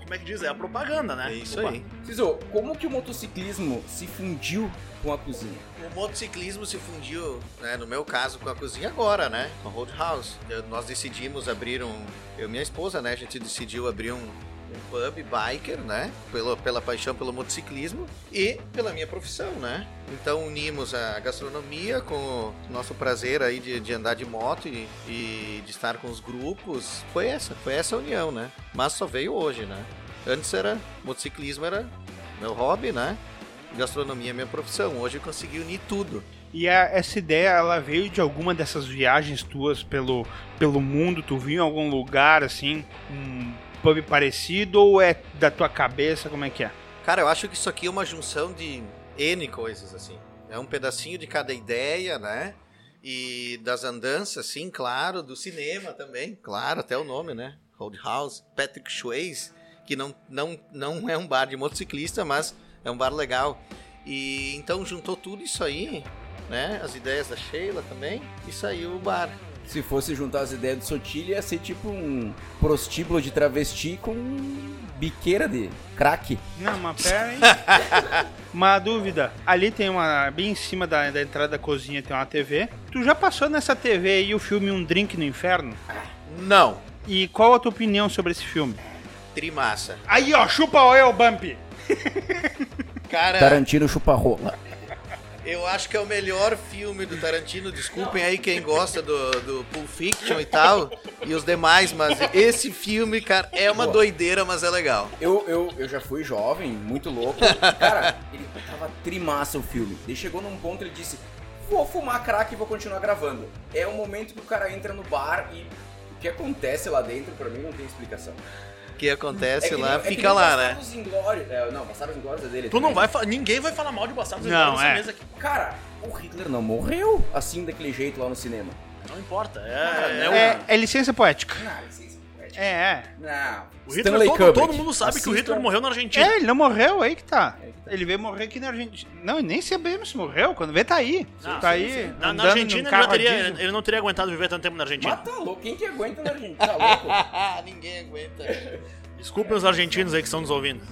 Como é que diz? É a propaganda, né? É isso. Opa. Aí. Ciso, como que o motociclismo se fundiu com a cozinha? O motociclismo se fundiu, né, no meu caso, com a cozinha agora, né? Com a Roadhouse. Eu, nós decidimos abrir um... Eu e minha esposa, né? A gente decidiu abrir um, um pub biker, né? Pela, pela paixão pelo motociclismo e pela minha profissão, né? Então unimos a gastronomia com o nosso prazer aí de, de andar de moto e, e de estar com os grupos. Foi essa, foi essa a união, né? Mas só veio hoje, né? Antes era, motociclismo era meu hobby, né? Gastronomia é minha profissão. Hoje eu consegui unir tudo. E a, essa ideia, ela veio de alguma dessas viagens tuas pelo, pelo mundo? Tu viu em algum lugar, assim, um pub parecido ou é da tua cabeça? Como é que é? Cara, eu acho que isso aqui é uma junção de N coisas, assim. É um pedacinho de cada ideia, né? E das andanças, sim, claro. Do cinema também, claro, até o nome, né? Roadhouse, Patrick Swayze, que não, não, não é um bar de motociclista, mas é um bar legal. E então juntou tudo isso aí, né? As ideias da Sheila também e saiu o bar. Se fosse juntar as ideias do Sotile, ia ser tipo um prostíbulo de travesti com biqueira de crack. Não, mas pera, hein? Uma dúvida. Ali tem uma... Bem em cima da, da entrada da cozinha tem uma T V. Tu já passou nessa T V aí o filme Um Drink no Inferno? Não. E qual a tua opinião sobre esse filme? Trimassa. Aí, ó, chupa oil, Bump! Cara... Tarantino chupa rola. Eu acho que é o melhor filme do Tarantino, desculpem aí quem gosta do, do Pulp Fiction e tal, e os demais, mas esse filme, cara, é uma Boa. doideira, mas é legal. Eu, eu, eu já fui jovem, muito louco, cara, ele tava trimassa o filme, ele chegou num ponto e ele disse, vou fumar crack e vou continuar gravando. É o momento que o cara entra no bar e o que acontece lá dentro, pra mim, não tem explicação. Que acontece é que lá, é fica que lá, né? Inglórios, é, não, Bastardos Inglórios é dele. Tu também. Não vai falar, ninguém vai falar mal de Bastardos Inglórios nessa é. mesa aqui. Cara, o Hitler não morreu assim daquele jeito lá no cinema. Não importa, é... Cara, é, é, é licença poética. Não, licença poética. É, é. O Hitler, todo, todo mundo sabe Assista... que o Hitler morreu na Argentina. É, ele não morreu, aí que tá. É que tá. Ele veio morrer aqui na Argentina. Não, nem sabemos se morreu, quando vê tá aí. Não, tá sim, aí, sim. Na, na Argentina ele, já teria, ele não teria aguentado viver tanto tempo na Argentina. Mas tá louco, quem que aguenta na Argentina? Tá louco? Ninguém aguenta. Desculpem os argentinos aí que estão nos ouvindo.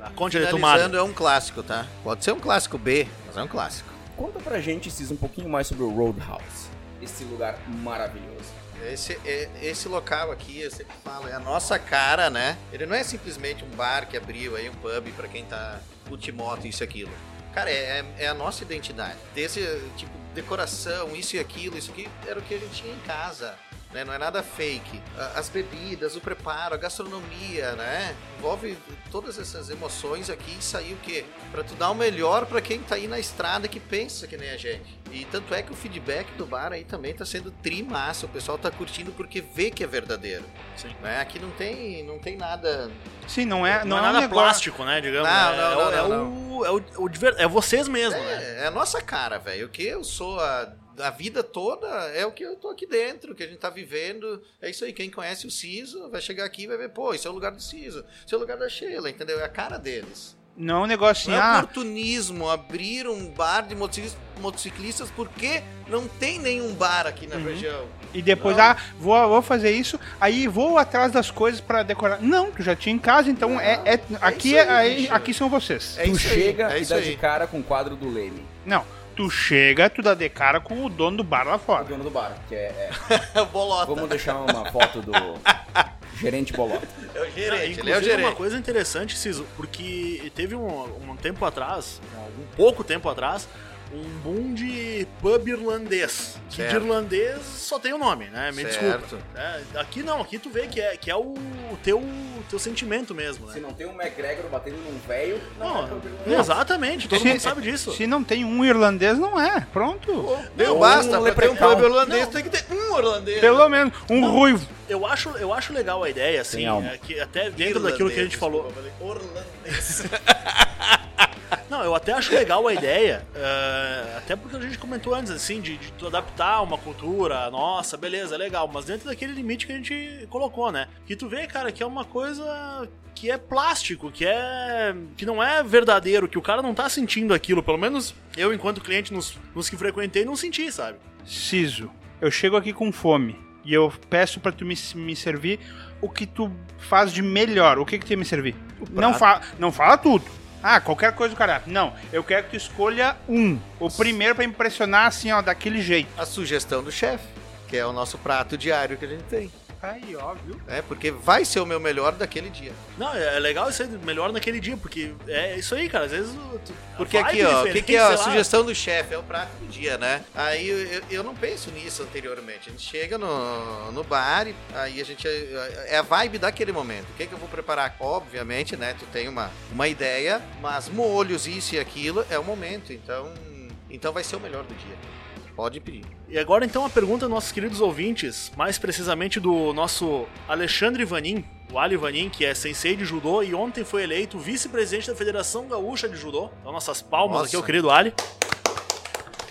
A Conte de Tomada é um clássico, tá? Pode ser um clássico B, mas é um clássico. Conta pra gente, Ciso, um pouquinho mais sobre o Roadhouse. esse lugar maravilhoso. Esse, esse local aqui, eu sempre falo, é a nossa cara, né? Ele não é simplesmente um bar que abriu aí, um pub pra quem tá ultimoto, isso e aquilo. Cara, é, é a nossa identidade. Desse tipo, decoração, isso e aquilo, isso aqui era o que a gente tinha em casa, né? Não é nada fake. As bebidas, o preparo, a gastronomia, né? Envolve todas essas emoções aqui e sair o quê? Pra tu dar o melhor pra quem tá aí na estrada, que pensa que nem a gente. E tanto é que o feedback do bar aí também tá sendo trimassa. O pessoal tá curtindo porque vê que é verdadeiro. Sim. Né? Aqui não tem, não tem nada... Sim, não é, não não é nada negócio... plástico, né? Digamos. Não, não, não, é, não, é, não, não. É o, é, o diver... é vocês mesmos, é, né? É a nossa cara, velho. O que eu sou a, a vida toda é o que eu tô aqui dentro, o que a gente tá vivendo. É isso aí. Quem conhece o Ciso vai chegar aqui e vai ver, pô, isso é o lugar do Ciso, isso é o lugar da Sheila, entendeu? É a cara deles. Não é um negócio assim, não é ah... oportunismo, abrir um bar de motociclistas, porque não tem nenhum bar aqui na uhum. região. E depois, não. ah, vou, vou fazer isso, aí vou atrás das coisas pra decorar. Não, tu já tinha em casa, então não, é, é, é aqui, aí, é, aqui são vocês. É tu chega aí, é e dá aí. de cara com o quadro do Lemmy. Não, tu chega, tu dá de cara com o dono do bar lá fora. O dono do bar, que é... é... Bolota. Vamos deixar uma foto do... Gerente Bolota. É o gerente, ele é o gerente. Uma coisa interessante, Ciso, porque teve um, um tempo atrás, um pouco tempo atrás, um boom de pub irlandês. Que de irlandês só tem o nome, né? Me certo. desculpa. É, aqui não, aqui tu vê que é, que é o teu, teu sentimento mesmo, né? Se não tem um McGregor batendo num velho, não, não é um Exatamente, todo se, mundo sabe disso. Se não tem um irlandês, não é. Pronto. Pô, não um basta, pra ter um pub irlandês não. tem que ter um irlandês. Pelo né? menos, um não. ruivo. Eu acho, eu acho legal a ideia, assim, é, que até dentro irlandês, daquilo que a gente falou... Irlandês. Não, eu até acho legal a ideia, uh, até porque a gente comentou antes, assim, de, de adaptar uma cultura, nossa, beleza, legal, mas dentro daquele limite que a gente colocou, né? Que tu vê, cara, que é uma coisa que é plástico, que é que não é verdadeiro, que o cara não tá sentindo aquilo, pelo menos eu, enquanto cliente, nos, nos que frequentei, não senti, sabe? Ciso, eu chego aqui com fome e eu peço pra tu me, me servir o que tu faz de melhor, o que que tu ia me servir? Não, fa- não fala tudo. Ah, qualquer coisa do cardápio. Não, eu quero que tu escolha um. O primeiro pra impressionar, assim, ó, daquele jeito. A sugestão do chefe, que é o nosso prato diário que a gente tem. Aí, óbvio. É, porque vai ser o meu melhor daquele dia. Não, é legal ser melhor naquele dia, porque é isso aí, cara. Às vezes... Tu... Porque aqui, ó, o que, que é a sugestão do chefe? É o prato do dia, né? Aí eu, eu não penso nisso anteriormente. A gente chega no, no bar e aí a gente... É a vibe daquele momento. O que, é que eu vou preparar? Obviamente, né? Tu tem uma, uma ideia, mas molhos, isso e aquilo, é o momento. Então, então vai ser o melhor do dia. Pode pedir. E agora então a pergunta dos nossos queridos ouvintes, mais precisamente do nosso Alexandre Vanin, o Ali Vanin, que é sensei de judô e ontem foi eleito vice-presidente da Federação Gaúcha de Judô. Então nossas palmas Nossa. aqui, o querido Ali.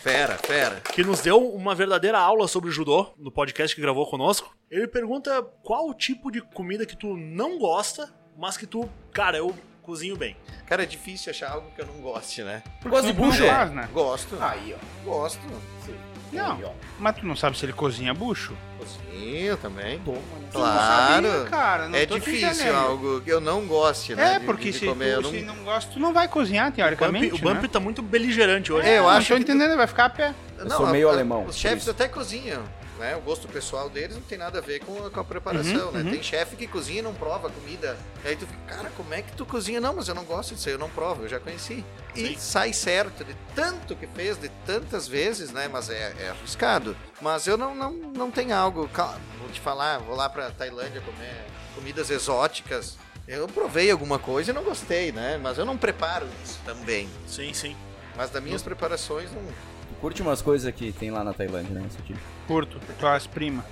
Fera, fera. Que nos deu uma verdadeira aula sobre judô no podcast que gravou conosco. Ele pergunta qual o tipo de comida que tu não gosta, mas que tu, cara, eu... cozinho bem. Cara, é difícil achar algo que eu não goste, né? Porque gosto de bucho, né? Gosto. Aí, ó. Gosto. Sim. Não, aí, ó. Mas tu não sabe se ele cozinha bucho? Cozinha também. Toma, né? Claro. Não sabia, cara. Não é difícil algo que eu não goste, né? É, porque de, de se comer, tu não... Se não gosta, tu não vai cozinhar, teoricamente, O Bump, né? o Bump tá muito beligerante hoje. É, eu acho não tô que... entendendo, vai ficar a pé. Eu não, sou meio a, alemão. Os chefes até cozinham. Né, o gosto pessoal deles não tem nada a ver com a, com a preparação, uhum, né? Uhum. Tem chefe que cozinha e não prova a comida. E aí tu fica, cara, como é que tu cozinha? Não, mas eu não gosto disso aí, eu não provo, eu já conheci. E Sim. sai certo de tanto que fez, de tantas vezes, né? Mas é, é arriscado. Mas eu não, não, não tenho algo... Calma, vou te falar, vou lá pra Tailândia comer comidas exóticas. Eu provei alguma coisa e não gostei, né? Mas eu não preparo isso também. Sim, sim. Mas das minhas preparações não... Curte umas coisas que tem lá na Tailândia, né? Tipo. Curto, tuas primas.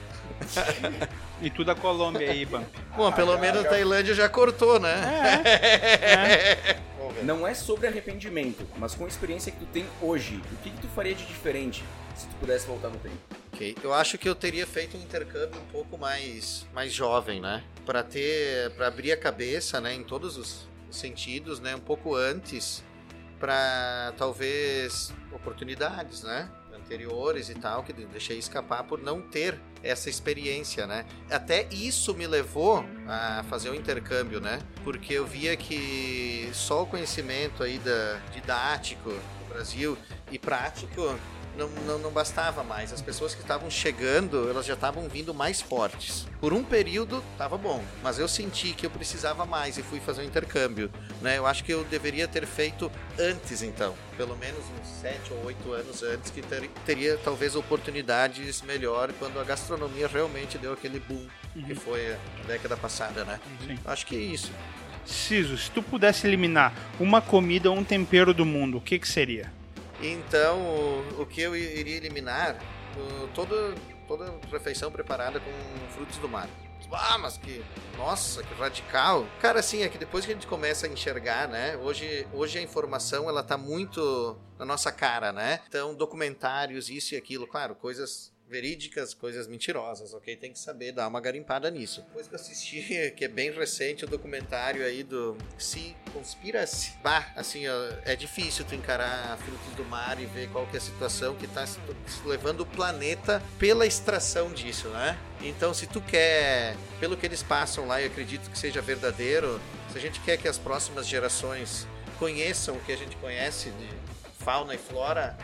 E tudo da Colômbia aí, Bambi. Bom, ah, pelo já, menos já... a Tailândia já cortou, né? É. é. Não é sobre arrependimento, mas com a experiência que tu tem hoje, o que, que tu faria de diferente se tu pudesse voltar no tempo? Ok, eu acho que eu teria feito um intercâmbio um pouco mais, mais jovem, né? Pra ter, pra abrir a cabeça, né? Em todos os sentidos, né? Um pouco antes... para talvez oportunidades, né, anteriores e tal, que deixei escapar por não ter essa experiência, né. Até isso me levou a fazer o intercâmbio, né, porque eu via que só o conhecimento aí da, didático do Brasil e prático não, não, não bastava mais. As pessoas que estavam chegando, elas já estavam vindo mais fortes. Por um período, estava bom, mas eu senti que eu precisava mais e fui fazer um intercâmbio, né? Eu acho que eu deveria ter feito antes, então. Pelo menos uns sete ou oito anos antes, que ter, teria, talvez, oportunidades melhor quando a gastronomia realmente deu aquele boom, uhum, que foi a década passada, né? Sim. Acho que é isso. Ciso, se tu pudesse eliminar uma comida ou um tempero do mundo, o que que seria? Então, o, o que eu iria eliminar, o, toda, toda refeição preparada com frutos do mar. Ah, mas que, nossa, que radical. Cara, assim, é que depois que a gente começa a enxergar, né? Hoje, hoje a informação, ela tá muito na nossa cara, né? Então, documentários, isso e aquilo, claro, coisas verídicas, coisas mentirosas, ok? Tem que saber dar uma garimpada nisso. Depois que eu assisti, que é bem recente, o documentário aí do Se Conspira-se. Bah, assim, ó, é difícil tu encarar frutos do mar e ver qual que é a situação que tá se levando o planeta pela extração disso, né? Então, se tu quer, pelo que eles passam lá, eu acredito que seja verdadeiro, se a gente quer que as próximas gerações conheçam o que a gente conhece de fauna e flora,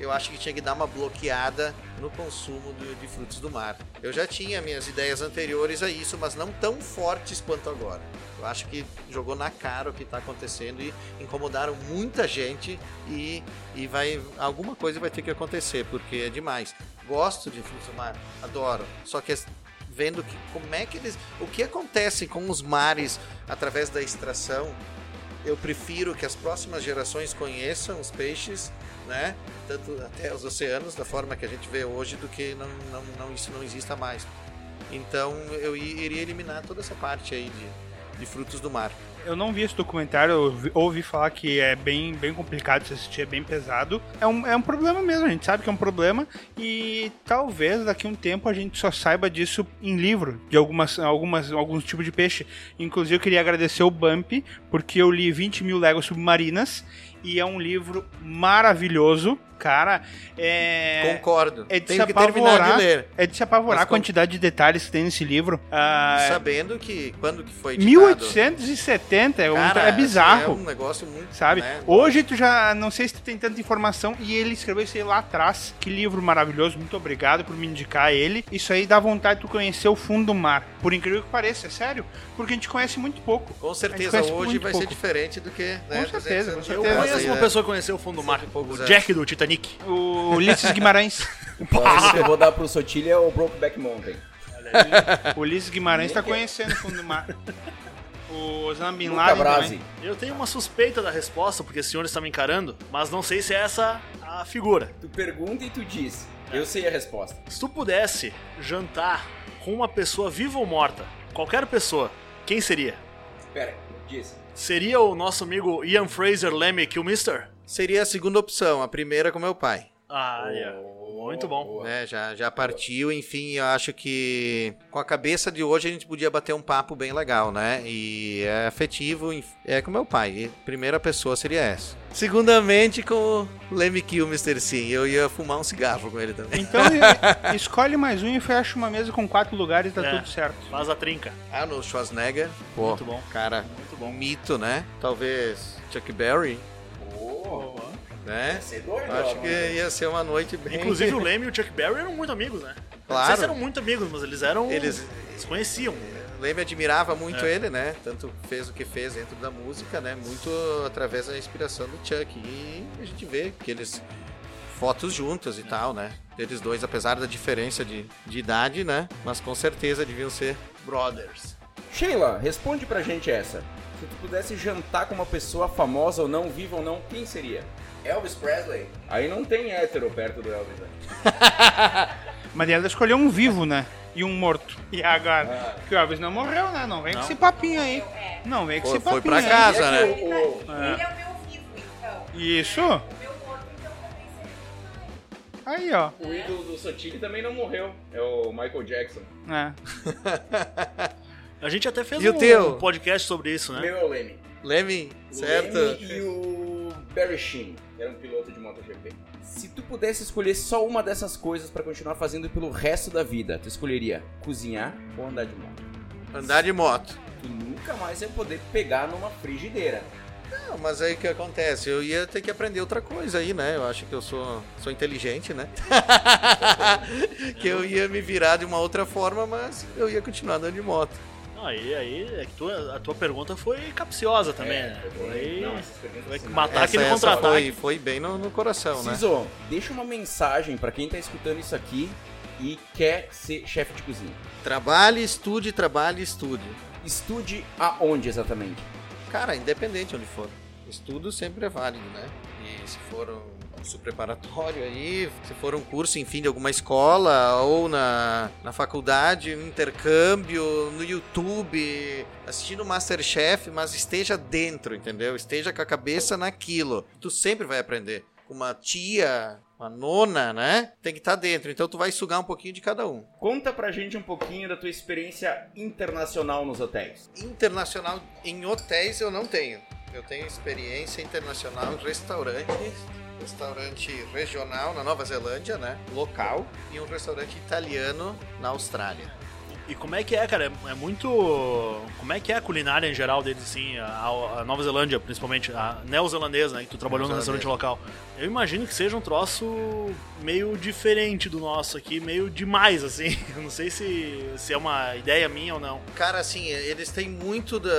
eu acho que tinha que dar uma bloqueada no consumo do, de frutos do mar. Eu já tinha minhas ideias anteriores a isso, mas não tão fortes quanto agora. Eu acho que jogou na cara o que está acontecendo e incomodaram muita gente e, e vai, alguma coisa vai ter que acontecer, porque é demais. Gosto de frutos do mar, adoro, só que vendo que, como é que eles, o que acontece com os mares através da extração, eu prefiro que as próximas gerações conheçam os peixes, né? Tanto até os oceanos, da forma que a gente vê hoje, do que não, não, não, isso não exista mais. Então eu iria eliminar toda essa parte aí de, de frutos do mar. Eu não vi esse documentário, eu ouvi, ouvi falar que é bem, bem complicado de se assistir, é bem pesado. É um, é um problema mesmo, a gente sabe que é um problema e talvez daqui a um tempo a gente só saiba disso em livro, de algumas, algumas, alguns tipos de peixe. Inclusive eu queria agradecer o Bump, porque eu li vinte mil Léguas Submarinas e é um livro maravilhoso. Cara, é... Concordo. É de tem se que terminar de ler. É de se apavorar mas, a quantidade de detalhes que tem nesse livro. Ah, sabendo que quando que foi editado? mil oitocentos e setenta, cara, é bizarro. É um negócio muito... Sabe? Né? Hoje tu já... Não sei se tu tem tanta informação e ele escreveu isso aí lá atrás. Que livro maravilhoso. Muito obrigado por me indicar ele. Isso aí dá vontade de tu conhecer o fundo do mar. Por incrível que pareça, é sério. Porque a gente conhece muito pouco. Com certeza hoje vai pouco. Ser diferente do que... Né, com certeza, com certeza. Eu conheço uma pessoa que conheceu o fundo do mar. O Jack do Titanic. Nick. O Ulisses Guimarães. O que eu vou dar pro Sotile é o Brokeback Mountain. O Ulisses Guimarães tá conhecendo o fundo do mar. O Osama Bin Laden. Eu tenho uma suspeita da resposta, porque o senhor está me encarando, mas não sei se é essa a figura. Tu pergunta e tu diz. Eu sei a resposta. Se tu pudesse jantar com uma pessoa viva ou morta, qualquer pessoa, quem seria? Pera, diz. Seria o nosso amigo Ian Fraser Lemmy Kilmister? Seria a segunda opção, a primeira com meu pai. Ah, yeah. Muito bom. É, já, já partiu, enfim, eu acho que com a cabeça de hoje a gente podia bater um papo bem legal, né? E é afetivo, é com meu pai, e a primeira pessoa seria essa. Segundamente, com o Lemmy Kilmister, sim, eu ia fumar um cigarro com ele também. Então, escolhe mais um e fecha uma mesa com quatro lugares, tá é, tudo certo. Faz a trinca. Ah, no Schwarzenegger. Pô, muito bom. Cara, muito bom. Mito, né? Talvez Chuck Berry. Né? Doido, acho que ia ser uma noite bem... Inclusive o Lemmy e o Chuck Berry eram muito amigos, né? Claro. Não sei se eram muito amigos, mas eles eram... Eles, eles conheciam. O Lemmy admirava muito é. ele, né? Tanto fez o que fez dentro da música, né? Muito através da inspiração do Chuck. E a gente vê que eles... Fotos juntos e é. tal, né? Eles dois, apesar da diferença de, de idade, né? Mas com certeza deviam ser brothers. Sheila, responde pra gente essa. Se tu pudesse jantar com uma pessoa famosa ou não, viva ou não, quem seria? Elvis Presley? Aí não tem hétero perto do Elvis, né? Mas ela escolheu um vivo, né? E um morto. E agora? Porque o Elvis não morreu, né? Não vem não. com esse papinho aí. Não vem com Pô, esse papinho aí. Foi pra casa, né? Ele é o meu vivo, então. Isso? O meu morto, então, também seria. Aí, ó. O ídolo do Sotile também não morreu. É o Michael Jackson. É. A gente até fez um, um podcast sobre isso, né? Meu é o Lemmy. Lemmy, certo? Lemmy e o Barry Sheen, que era um piloto de MotoGP. Se tu pudesse escolher só uma dessas coisas pra continuar fazendo pelo resto da vida, tu escolheria cozinhar ou andar de moto? Andar de moto. Tu nunca mais ia poder pegar numa frigideira. Não, mas aí o que acontece? Eu ia ter que aprender outra coisa aí, né? Eu acho que eu sou, sou inteligente, né? Que eu ia me virar de uma outra forma, mas eu ia continuar andando de moto. Aí, aí é que tua, a tua pergunta foi capciosa também, é, né? Foi, não, foi matar aquele contra-ataque. Foi, foi bem no, no coração, Ciso, né? Ciso, deixa uma mensagem pra quem tá escutando isso aqui e quer ser chefe de cozinha. Trabalhe, estude, trabalhe, estude. Estude aonde exatamente? Cara, independente onde for. Estudo sempre é válido, né? E se for um curso preparatório aí, se for um curso, enfim, de alguma escola ou na, na faculdade, um intercâmbio, no YouTube, assistindo MasterChef, mas esteja dentro, entendeu? Esteja com a cabeça naquilo. Tu sempre vai aprender. Com uma tia, uma nona, né? Tem que estar dentro, então tu vai sugar um pouquinho de cada um. Conta pra gente um pouquinho da tua experiência internacional nos hotéis. Internacional em hotéis eu não tenho. Eu tenho experiência internacional em restaurantes, restaurante regional na Nova Zelândia, né? Local, e um restaurante italiano na Austrália. E como é que é, cara? É muito... Como é que é a culinária em geral deles, assim? A, a Nova Zelândia, principalmente. A neozelandesa, né? Que tu trabalhou no restaurante local. Eu imagino que seja um troço meio diferente do nosso aqui. Meio demais, assim. Não sei se, se é uma ideia minha ou não. Cara, assim, eles têm muito da...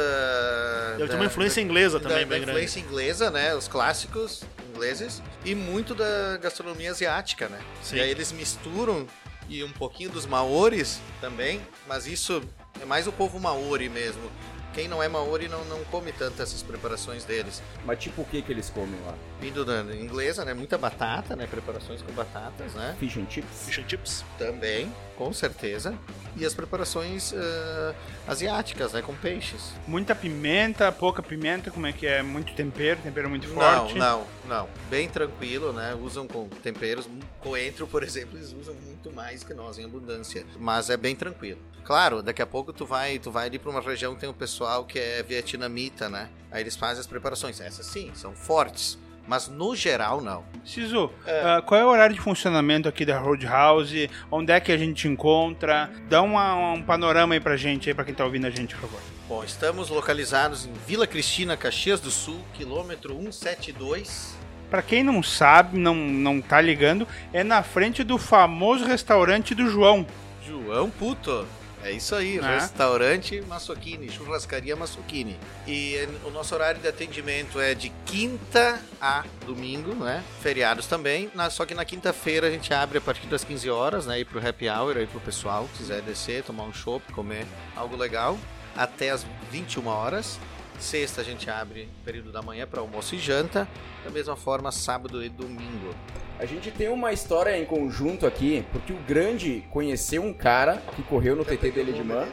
Deve ter uma influência da, inglesa da, também, da, bem da grande. Influência inglesa, né? Os clássicos ingleses. E muito da gastronomia asiática, né? Sim. E aí eles misturam... E um pouquinho dos maores também, mas isso é mais o povo maori mesmo. Quem não é maori não, não come tanto essas preparações deles. Mas tipo o que que eles comem lá? Vindo da inglesa, né? Muita batata, né? Preparações com batatas, né? Fish and chips. Fish and chips. Também, com certeza. E as preparações uh, asiáticas, né? Com peixes. Muita pimenta, pouca pimenta, como é que é? Muito tempero, tempero muito forte? Não, não, não. Bem tranquilo, né? Usam com temperos, coentro, por exemplo, eles usam muito mais que nós, em abundância. Mas é bem tranquilo. Claro, daqui a pouco tu vai, tu vai ali pra uma região que tem um pessoal que é vietnamita, né? Aí eles fazem as preparações. Essas sim, são fortes. Mas no geral, não. Ciso, é. uh, qual é o horário de funcionamento aqui da Roadhouse? Onde é que a gente encontra? Dá uma, um panorama aí pra gente, aí pra quem tá ouvindo a gente, por favor. Bom, estamos localizados em Vila Cristina, Caxias do Sul, quilômetro cento e setenta e dois. Pra quem não sabe, não, não tá ligando, é na frente do famoso restaurante do João. João Puto. É isso aí, ah. Restaurante Massochini, churrascaria Massochini. E o nosso horário de atendimento é de quinta a domingo, né? Feriados também, só que na quinta-feira a gente abre a partir das quinze horas, né? E pro happy hour, aí pro pessoal que quiser descer, tomar um chopp, comer algo legal, até as vinte e uma horas. Sexta a gente abre período da manhã para almoço e janta, da mesma forma sábado e domingo. A gente tem uma história em conjunto aqui, porque o Grande conheceu um cara que correu no T T dele de man,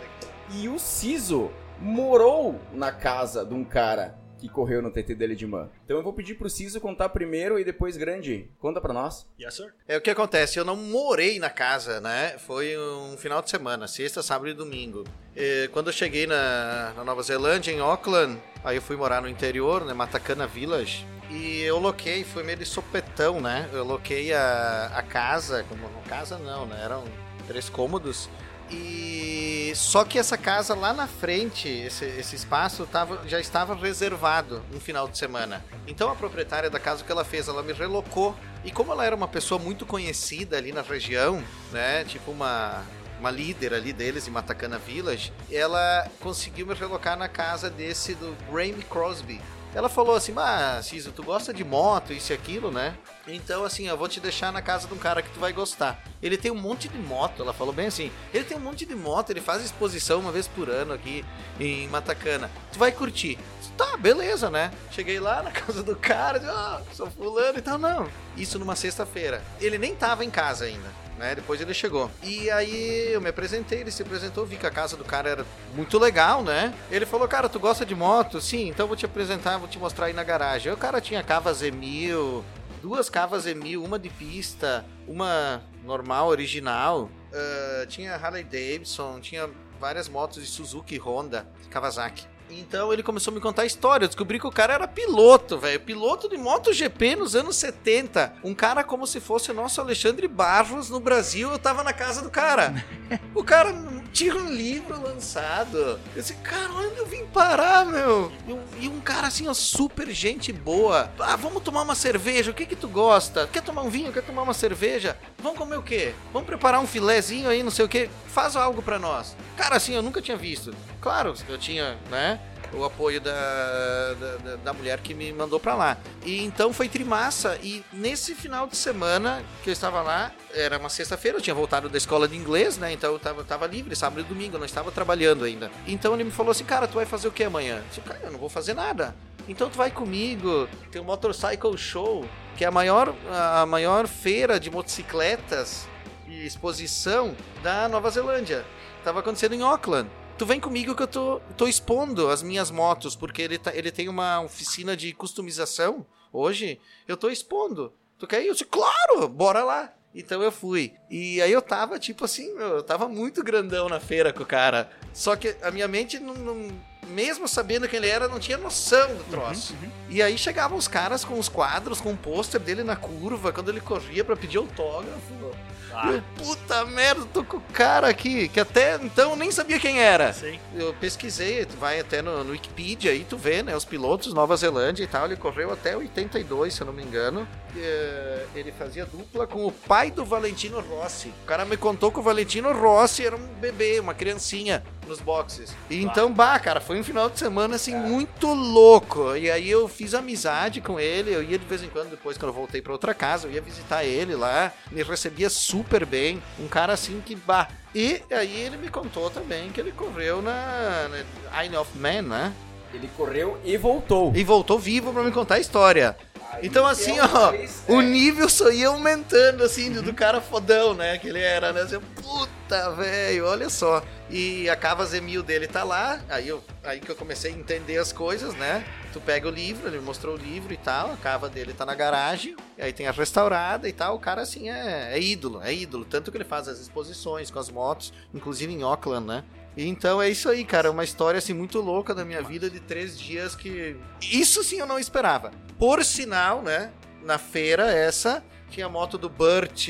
e o Ciso morou na casa de um cara que correu no T T dele de man. Então eu vou pedir pro Ciso contar primeiro e depois Grande. Conta pra nós. Yes, sir. É o que acontece, eu não morei na casa, né? Foi um final de semana, sexta, sábado e domingo. E quando eu cheguei na, na Nova Zelândia, em Auckland, aí eu fui morar no interior, né? Matakana Village. E eu loquei, foi meio de sopetão, né? Eu loquei a, a casa, como casa não, né? Eram três cômodos. E só que essa casa lá na frente, esse, esse espaço tava, já estava reservado no final de semana. Então a proprietária da casa, o que ela fez? Ela me relocou. E como ela era uma pessoa muito conhecida ali na região, né? Tipo uma... uma líder ali deles, em Matakana Village, ela conseguiu me relocar na casa desse do Graham Crosby. Ela falou assim, mas Ciso, tu gosta de moto, isso e aquilo, né? Então, assim, eu vou te deixar na casa de um cara que tu vai gostar. Ele tem um monte de moto, ela falou bem assim, ele tem um monte de moto, ele faz exposição uma vez por ano aqui em Matakana. Tu vai curtir. Tá, beleza, né? Cheguei lá na casa do cara, disse, ah, sou fulano e tal, não. Isso numa sexta-feira. Ele nem tava em casa ainda, né? Depois ele chegou. E aí eu me apresentei, ele se apresentou, vi que a casa do cara era muito legal, né? Ele falou, cara, tu gosta de moto? Sim, então vou te apresentar, vou te mostrar aí na garagem. Aí o cara tinha Cavas E mil, duas Cavas E mil, uma de pista, uma normal, original. Uh, tinha Harley Davidson, tinha várias motos de Suzuki, Honda, Kawasaki. Então ele começou a me contar a história, eu descobri que o cara era piloto, velho, piloto de MotoGP nos anos setenta, um cara como se fosse o nosso Alexandre Barros no Brasil, eu tava na casa do cara, o cara tinha um livro lançado. Eu disse, cara, onde eu vim parar, meu? E um cara assim, ó, super gente boa. Ah, vamos tomar uma cerveja, o que que tu gosta? Quer tomar um vinho, quer tomar uma cerveja? Vamos comer o quê? Vamos preparar um filézinho aí, não sei o quê. Faz algo pra nós. Cara, assim, eu nunca tinha visto. Claro, eu tinha, né, o apoio da, da, da mulher que me mandou pra lá. E então foi trimassa. E nesse final de semana que eu estava lá, era uma sexta-feira, eu tinha voltado da escola de inglês, né? Então eu tava, tava livre, sábado e domingo, eu não estava trabalhando ainda. Então ele me falou assim, cara, tu vai fazer o que amanhã? Eu disse, cara, eu não vou fazer nada. Então tu vai comigo, tem o Motorcycle Show, que é a maior, a maior feira de motocicletas e exposição da Nova Zelândia. Tava acontecendo em Auckland. Tu vem comigo que eu tô, tô expondo as minhas motos, porque ele, tá, ele tem uma oficina de customização hoje, eu tô expondo. Tu quer ir? Eu disse, claro, bora lá. Então eu fui. E aí eu tava tipo assim, eu tava muito grandão na feira com o cara. Só que a minha mente, não, não, mesmo sabendo quem ele era, não tinha noção do troço. Uhum, uhum. E aí chegavam os caras com os quadros, com o pôster dele na curva, quando ele corria pra pedir autógrafo. Ah. Eu, puta merda, tô com o cara aqui, que até então eu nem sabia quem era. Sim. Eu pesquisei, tu vai até no, no Wikipedia aí, tu vê, né, os pilotos, Nova Zelândia e tal, ele correu até oitenta e dois, se eu não me engano. E, ele fazia dupla com o pai do Valentino Rossi. O cara me contou que o Valentino Rossi era um bebê, uma criancinha nos boxes. E então, bah, cara, foi um final de semana, assim, é. muito louco. E aí eu fiz amizade com ele, eu ia de vez em quando, depois que eu voltei pra outra casa, eu ia visitar ele lá, me recebia super bem, um cara assim que, bah... E aí ele me contou também que ele correu na, na Island of Man, né? Ele correu e voltou. E voltou vivo pra me contar a história. Aí então, assim, ó, fez, o é. nível só ia aumentando, assim, do cara fodão, né, que ele era, né, assim, puta, velho, olha só. E a Cava Zemil dele tá lá, aí, eu, aí que eu comecei a entender as coisas, né, tu pega o livro, ele mostrou o livro e tal, a Cava dele tá na garagem, e aí tem a restaurada e tal, o cara, assim, é, é ídolo, é ídolo, tanto que ele faz as exposições com as motos, inclusive em Auckland, né. Então é isso aí, cara, é uma história assim muito louca da minha vida de três dias que... Isso sim eu não esperava. Por sinal, né, na feira essa, tinha a moto do Burt,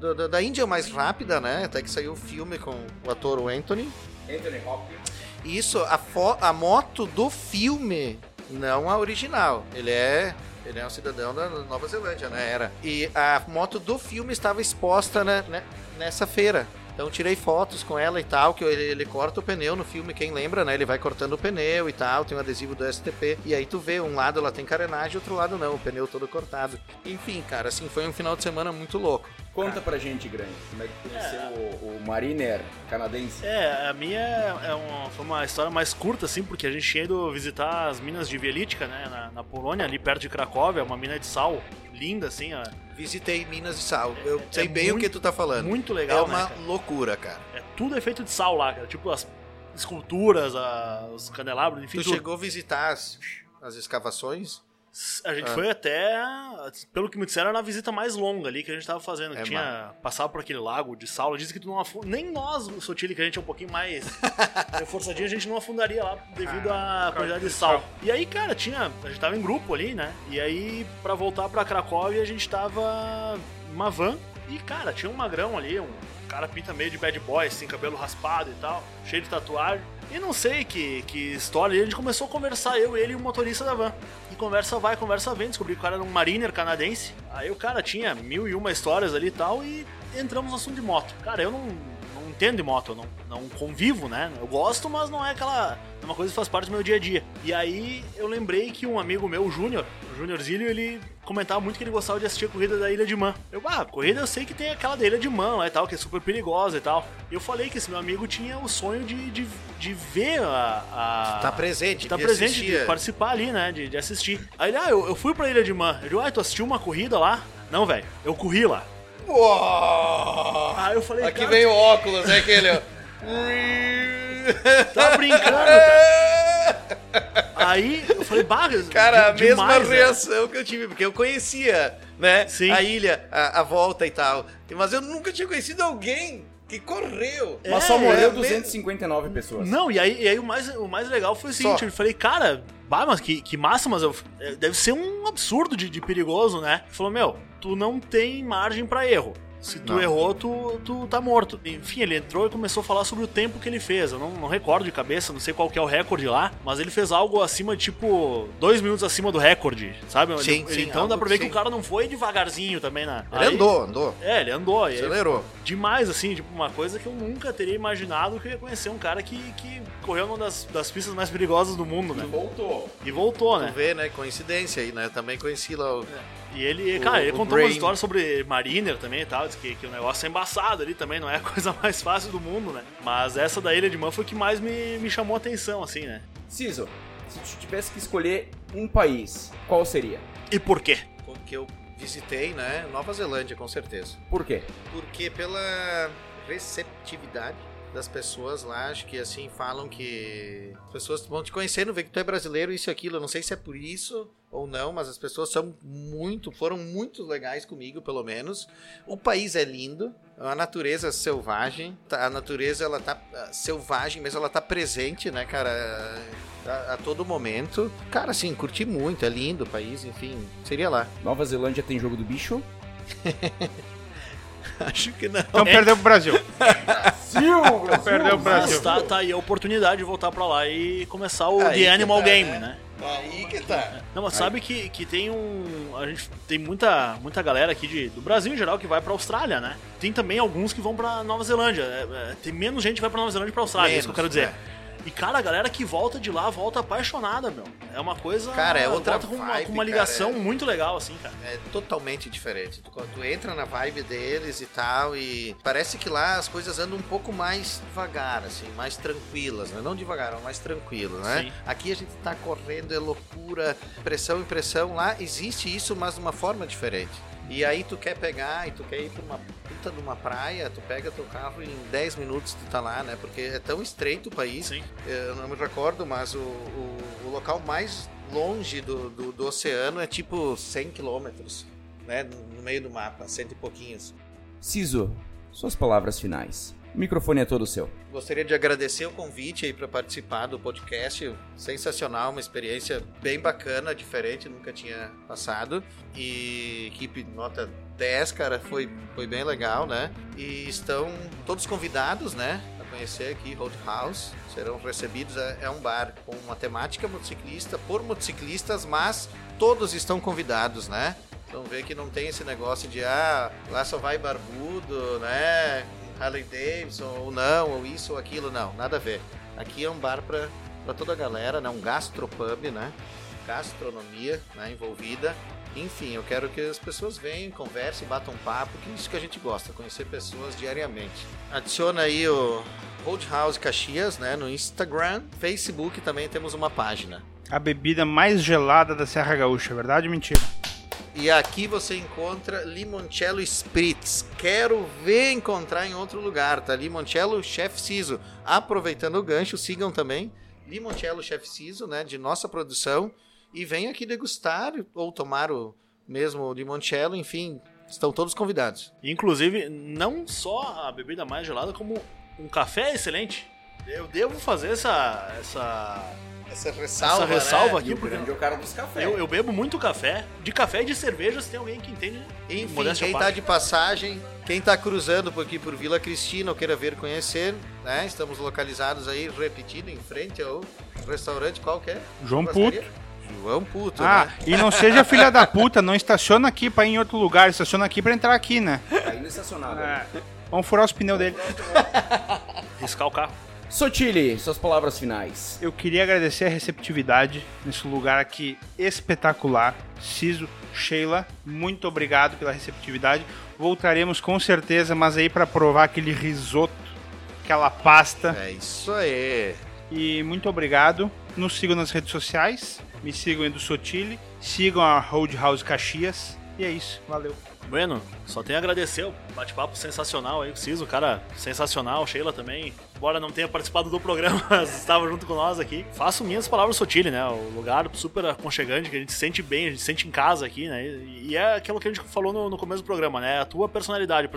do, do, da Índia mais rápida, né, até que saiu o filme com o ator Anthony. Anthony Hopkins. Isso, a, fo- a moto do filme, não a original, ele é... Ele é um cidadão da Nova Zelândia, né, era. E a moto do filme estava exposta, né, nessa feira. Então tirei fotos com ela e tal, que ele, ele corta o pneu no filme, quem lembra, né? Ele vai cortando o pneu e tal, tem um adesivo do S T P. E aí tu vê, um lado ela tem carenagem, outro lado não, o pneu todo cortado. Enfim, cara, assim, foi um final de semana muito louco. Conta pra gente, Grande, como é que conheceu é. o, o Mariner canadense? É, a minha é uma, foi uma história mais curta, assim, porque a gente tinha ido visitar as minas de Wieliczka, né? Na, na Polônia, ali perto de Cracóvia, uma mina de sal linda, assim, ó. Visitei Minas de Sal. Eu é, sei é bem muito, o que tu tá falando. Muito legal, é uma né, cara? loucura, cara. É, tudo é feito de sal lá, cara. Tipo as esculturas, a, os candelabros, enfim. Tu tudo. Chegou a visitar as, as escavações? A gente ah. foi até... Pelo que me disseram, era a visita mais longa ali que a gente tava fazendo. É, tinha mano. Passava por aquele lago de sal. Dizem que tu não afunda... Nem nós, o Sotile, que a gente é um pouquinho mais reforçadinho, a gente não afundaria lá devido à ah, quantidade de sal. sal. E aí, cara, tinha... A gente tava em grupo ali, né? E aí, pra voltar pra Cracóvia, a gente tava em uma van. E, cara, tinha um magrão ali, um cara pinta meio de bad boy, assim, cabelo raspado e tal, cheio de tatuagem. E não sei que, que história, a gente começou a conversar, eu, ele e o motorista da van. E conversa vai, conversa vem, descobri que o cara era um mariner canadense. Aí o cara tinha mil e uma histórias ali e tal, e entramos no assunto de moto. Cara, eu não, não entendo de moto, eu não, não convivo, né? Eu gosto, mas não é aquela... É uma coisa que faz parte do meu dia a dia. E aí eu lembrei que um amigo meu, o Júnior, o Júnior Zílio, ele... comentava muito que ele gostava de assistir a corrida da Ilha de Man. Eu, ah, corrida eu sei que tem aquela da Ilha de Man lá e tal, que é super perigosa e tal. E eu falei que esse meu amigo tinha o sonho de, de, de ver a... a tá presente, de tá presente, assistir. De participar ali, né, de, de assistir. Aí ele, ah, eu, eu fui pra Ilha de Man. Eu digo, ah, tu assistiu uma corrida lá? Não, velho, eu corri lá. Uou! Aí eu falei, aqui vem o óculos, é aquele... Tá brincando, cara. Aí eu falei, bah, cara, de, a mesma demais, reação né? que eu tive, porque eu conhecia, né, Sim. a ilha, a, a volta e tal, mas eu nunca tinha conhecido alguém que correu. Mas é, só morreu duzentos e cinquenta e nove pessoas. Não, e aí, e aí o, mais, o mais legal foi o seguinte, só. eu falei, cara, bah, mas que, que massa, mas eu, deve ser um absurdo de, de perigoso, né? Ele falou, meu, tu não tem margem pra erro. Se tu não. errou, tu, tu tá morto. Enfim, ele entrou e começou a falar sobre o tempo que ele fez. Eu não, não recordo de cabeça, não sei qual que é o recorde lá, mas ele fez algo acima de, tipo, dois minutos acima do recorde, sabe? Sim, ele, sim, então algo, dá pra ver sim. que o cara não foi devagarzinho também, né? Ele aí, andou, andou. É, ele andou. Acelerou. Aí, demais, assim, tipo, uma coisa que eu nunca teria imaginado que eu ia conhecer um cara que, que correu numa das, das pistas mais perigosas do mundo, né? E voltou. E voltou, né? Tu vê, né? Coincidência aí, né? Também conheci lá o... É. E ele, o, cara, ele contou brain. uma história sobre Mariner também e tal, que, que o negócio é embaçado ali também, não é a coisa mais fácil do mundo, né? Mas essa da Ilha de Man foi o que mais me, me chamou a atenção, assim, né? Ciso, se tu tivesse que escolher um país, qual seria? E por quê? Porque eu visitei, né, Nova Zelândia, com certeza. Por quê? Porque pela receptividade das pessoas lá, acho que assim, falam que as pessoas vão te conhecendo, ver que tu é brasileiro, isso e aquilo, eu não sei se é por isso ou não, mas as pessoas são muito, foram muito legais comigo, pelo menos. O país é lindo, a natureza selvagem, a natureza ela tá selvagem, mas ela tá presente, né, cara, a, a todo momento. Cara, assim, curti muito, é lindo o país, enfim, seria lá. Nova Zelândia tem jogo do bicho? Acho que não. Então é. perdeu pro Brasil. Brasil, Brasil. Perdeu pro Brasil. Mas tá, tá aí a oportunidade de voltar pra lá e começar o aí The Animal tá, Game, né? né? Aí que tá. Não, mas aí. sabe que, que tem um... A gente tem muita, muita galera aqui de, do Brasil em geral que vai pra Austrália, né? Tem também alguns que vão pra Nova Zelândia. É, é, tem menos gente que vai pra Nova Zelândia e pra Austrália, menos, é isso que eu quero dizer. É. E, cara, a galera que volta de lá, volta apaixonada, meu. É uma coisa... Cara, é outra vibe, com uma, com uma ligação cara, é, muito legal, assim, cara. É totalmente diferente. Tu, tu entra na vibe deles e tal, e parece que lá as coisas andam um pouco mais devagar, assim, mais tranquilas, né? Não devagar, mas mais tranquilo, né? Sim. Aqui a gente tá correndo, é loucura, pressão, impressão. Lá existe isso, mas de uma forma diferente. E aí tu quer pegar e tu quer ir pra uma puta de uma praia, tu pega teu carro e em dez minutos tu tá lá, né? Porque é tão estreito o país. Sim. Eu não me recordo, mas o, o, o local mais longe do, do, do oceano é tipo cem quilômetros, né? No meio do mapa, cento e pouquinhos. Ciso, suas palavras finais. O microfone é todo seu. Gostaria de agradecer o convite aí para participar do podcast. Sensacional, uma experiência bem bacana, diferente, nunca tinha passado. E equipe nota dez, cara, foi, foi bem legal, né? E estão todos convidados, né? Conhecer aqui Roadhouse, serão recebidos, é um bar com uma temática motociclista, por motociclistas, mas todos estão convidados, né? Então vê que não tem esse negócio de ah, lá só vai barbudo, né, Harley Davidson, ou não, ou isso, ou aquilo, não, nada a ver. Aqui é um bar para para toda a galera, né, um gastropub, né, gastronomia, né, envolvida. Enfim, eu quero que as pessoas venham, conversem, batam papo, que é isso que a gente gosta, conhecer pessoas diariamente. Adiciona aí o Roadhouse Caxias, né, no Instagram, Facebook também temos uma página. A bebida mais gelada da Serra Gaúcha, verdade ou mentira? E aqui você encontra limoncello spritz. Quero ver encontrar em outro lugar, tá? Limoncello Chef Ciso. Aproveitando o gancho, sigam também Limoncello Chef Ciso, né, de nossa produção. E venham aqui degustar ou tomar o mesmo limoncello, enfim, estão todos convidados. Inclusive, não só a bebida mais gelada, como um café excelente. Eu devo fazer essa... essa... Essa ressalva, Essa ressalva né? aqui, o porque o cara dos cafés. Eu, eu bebo muito café. De café e de cerveja, se tem alguém que entende. Enfim, quem tá de passagem, quem tá cruzando por aqui por Vila Cristina, ou queira ver conhecer, né? Estamos localizados aí, repetindo, em frente ao restaurante qualquer. João Puto. João Puto, Ah, né? E não seja filha da puta, não estaciona aqui pra ir em outro lugar, estaciona aqui pra entrar aqui, né? Tá indo estacionado. É. Né? Vamos furar os pneus dele. Riscar o carro. Sotile, suas palavras finais. Eu queria agradecer a receptividade nesse lugar aqui espetacular. Ciso, Sheila, muito obrigado pela receptividade. Voltaremos com certeza, mas aí para provar aquele risoto, aquela pasta. É isso aí. E muito obrigado. Nos sigam nas redes sociais. Me sigam Edu Sotile. Sigam a Roadhouse Caxias. E é isso, valeu. Bueno, só tenho a agradecer o bate-papo sensacional aí, o Ciso, cara sensacional, Sheila também, embora não tenha participado do programa, mas estava junto com nós aqui. Faço minhas palavras Sotile, né, o lugar super aconchegante, que a gente se sente bem, a gente se sente em casa aqui, né, e é aquilo que a gente falou no, no começo do programa, né, a tua personalidade,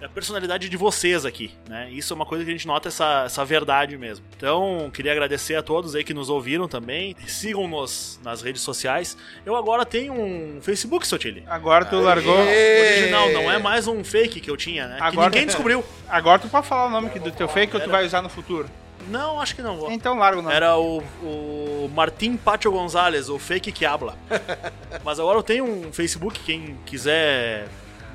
a personalidade de vocês aqui, né, isso é uma coisa que a gente nota essa, essa verdade mesmo. Então, queria agradecer a todos aí que nos ouviram também, sigam-nos nas redes sociais. Eu agora tenho um Facebook, Sotile. Agora tu largou... Original, não é mais um fake fake que eu tinha, né? Agora, que ninguém descobriu. Agora tu pode falar o nome do teu fake ou tu vai usar no futuro? Não, acho que não vou. Então largo não. Era o, o Martim Pátio Gonzalez, o fake que habla. Mas agora eu tenho um Facebook, quem quiser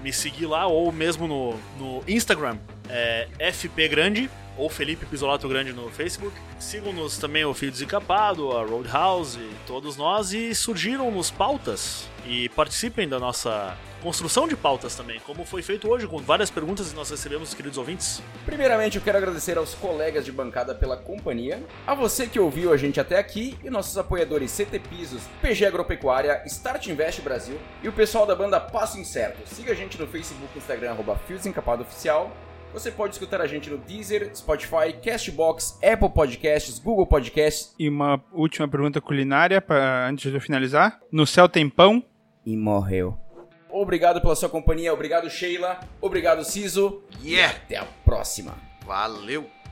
me seguir lá, ou mesmo no, no Instagram, é F P Grande, ou Felipe Pisolato Grande no Facebook. Sigam-nos também o Filho Desencapado, a Roadhouse, todos nós, e surgiram-nos pautas e participem da nossa construção de pautas também, como foi feito hoje com várias perguntas que nós recebemos dos queridos ouvintes. Primeiramente, eu quero agradecer aos colegas de bancada pela companhia, a você que ouviu a gente até aqui e nossos apoiadores C T Pisos, P G Agropecuária, Start Invest Brasil e o pessoal da banda Passo Incerto. Siga a gente no Facebook, Instagram, arroba Fio Desencapado Oficial. Você pode escutar a gente no Deezer, Spotify, Castbox, Apple Podcasts, Google Podcasts. E uma última pergunta culinária pra, antes de eu finalizar. No céu tem pão? E morreu. Obrigado pela sua companhia, obrigado Sheila, obrigado Ciso. Yeah. E até a próxima. Valeu!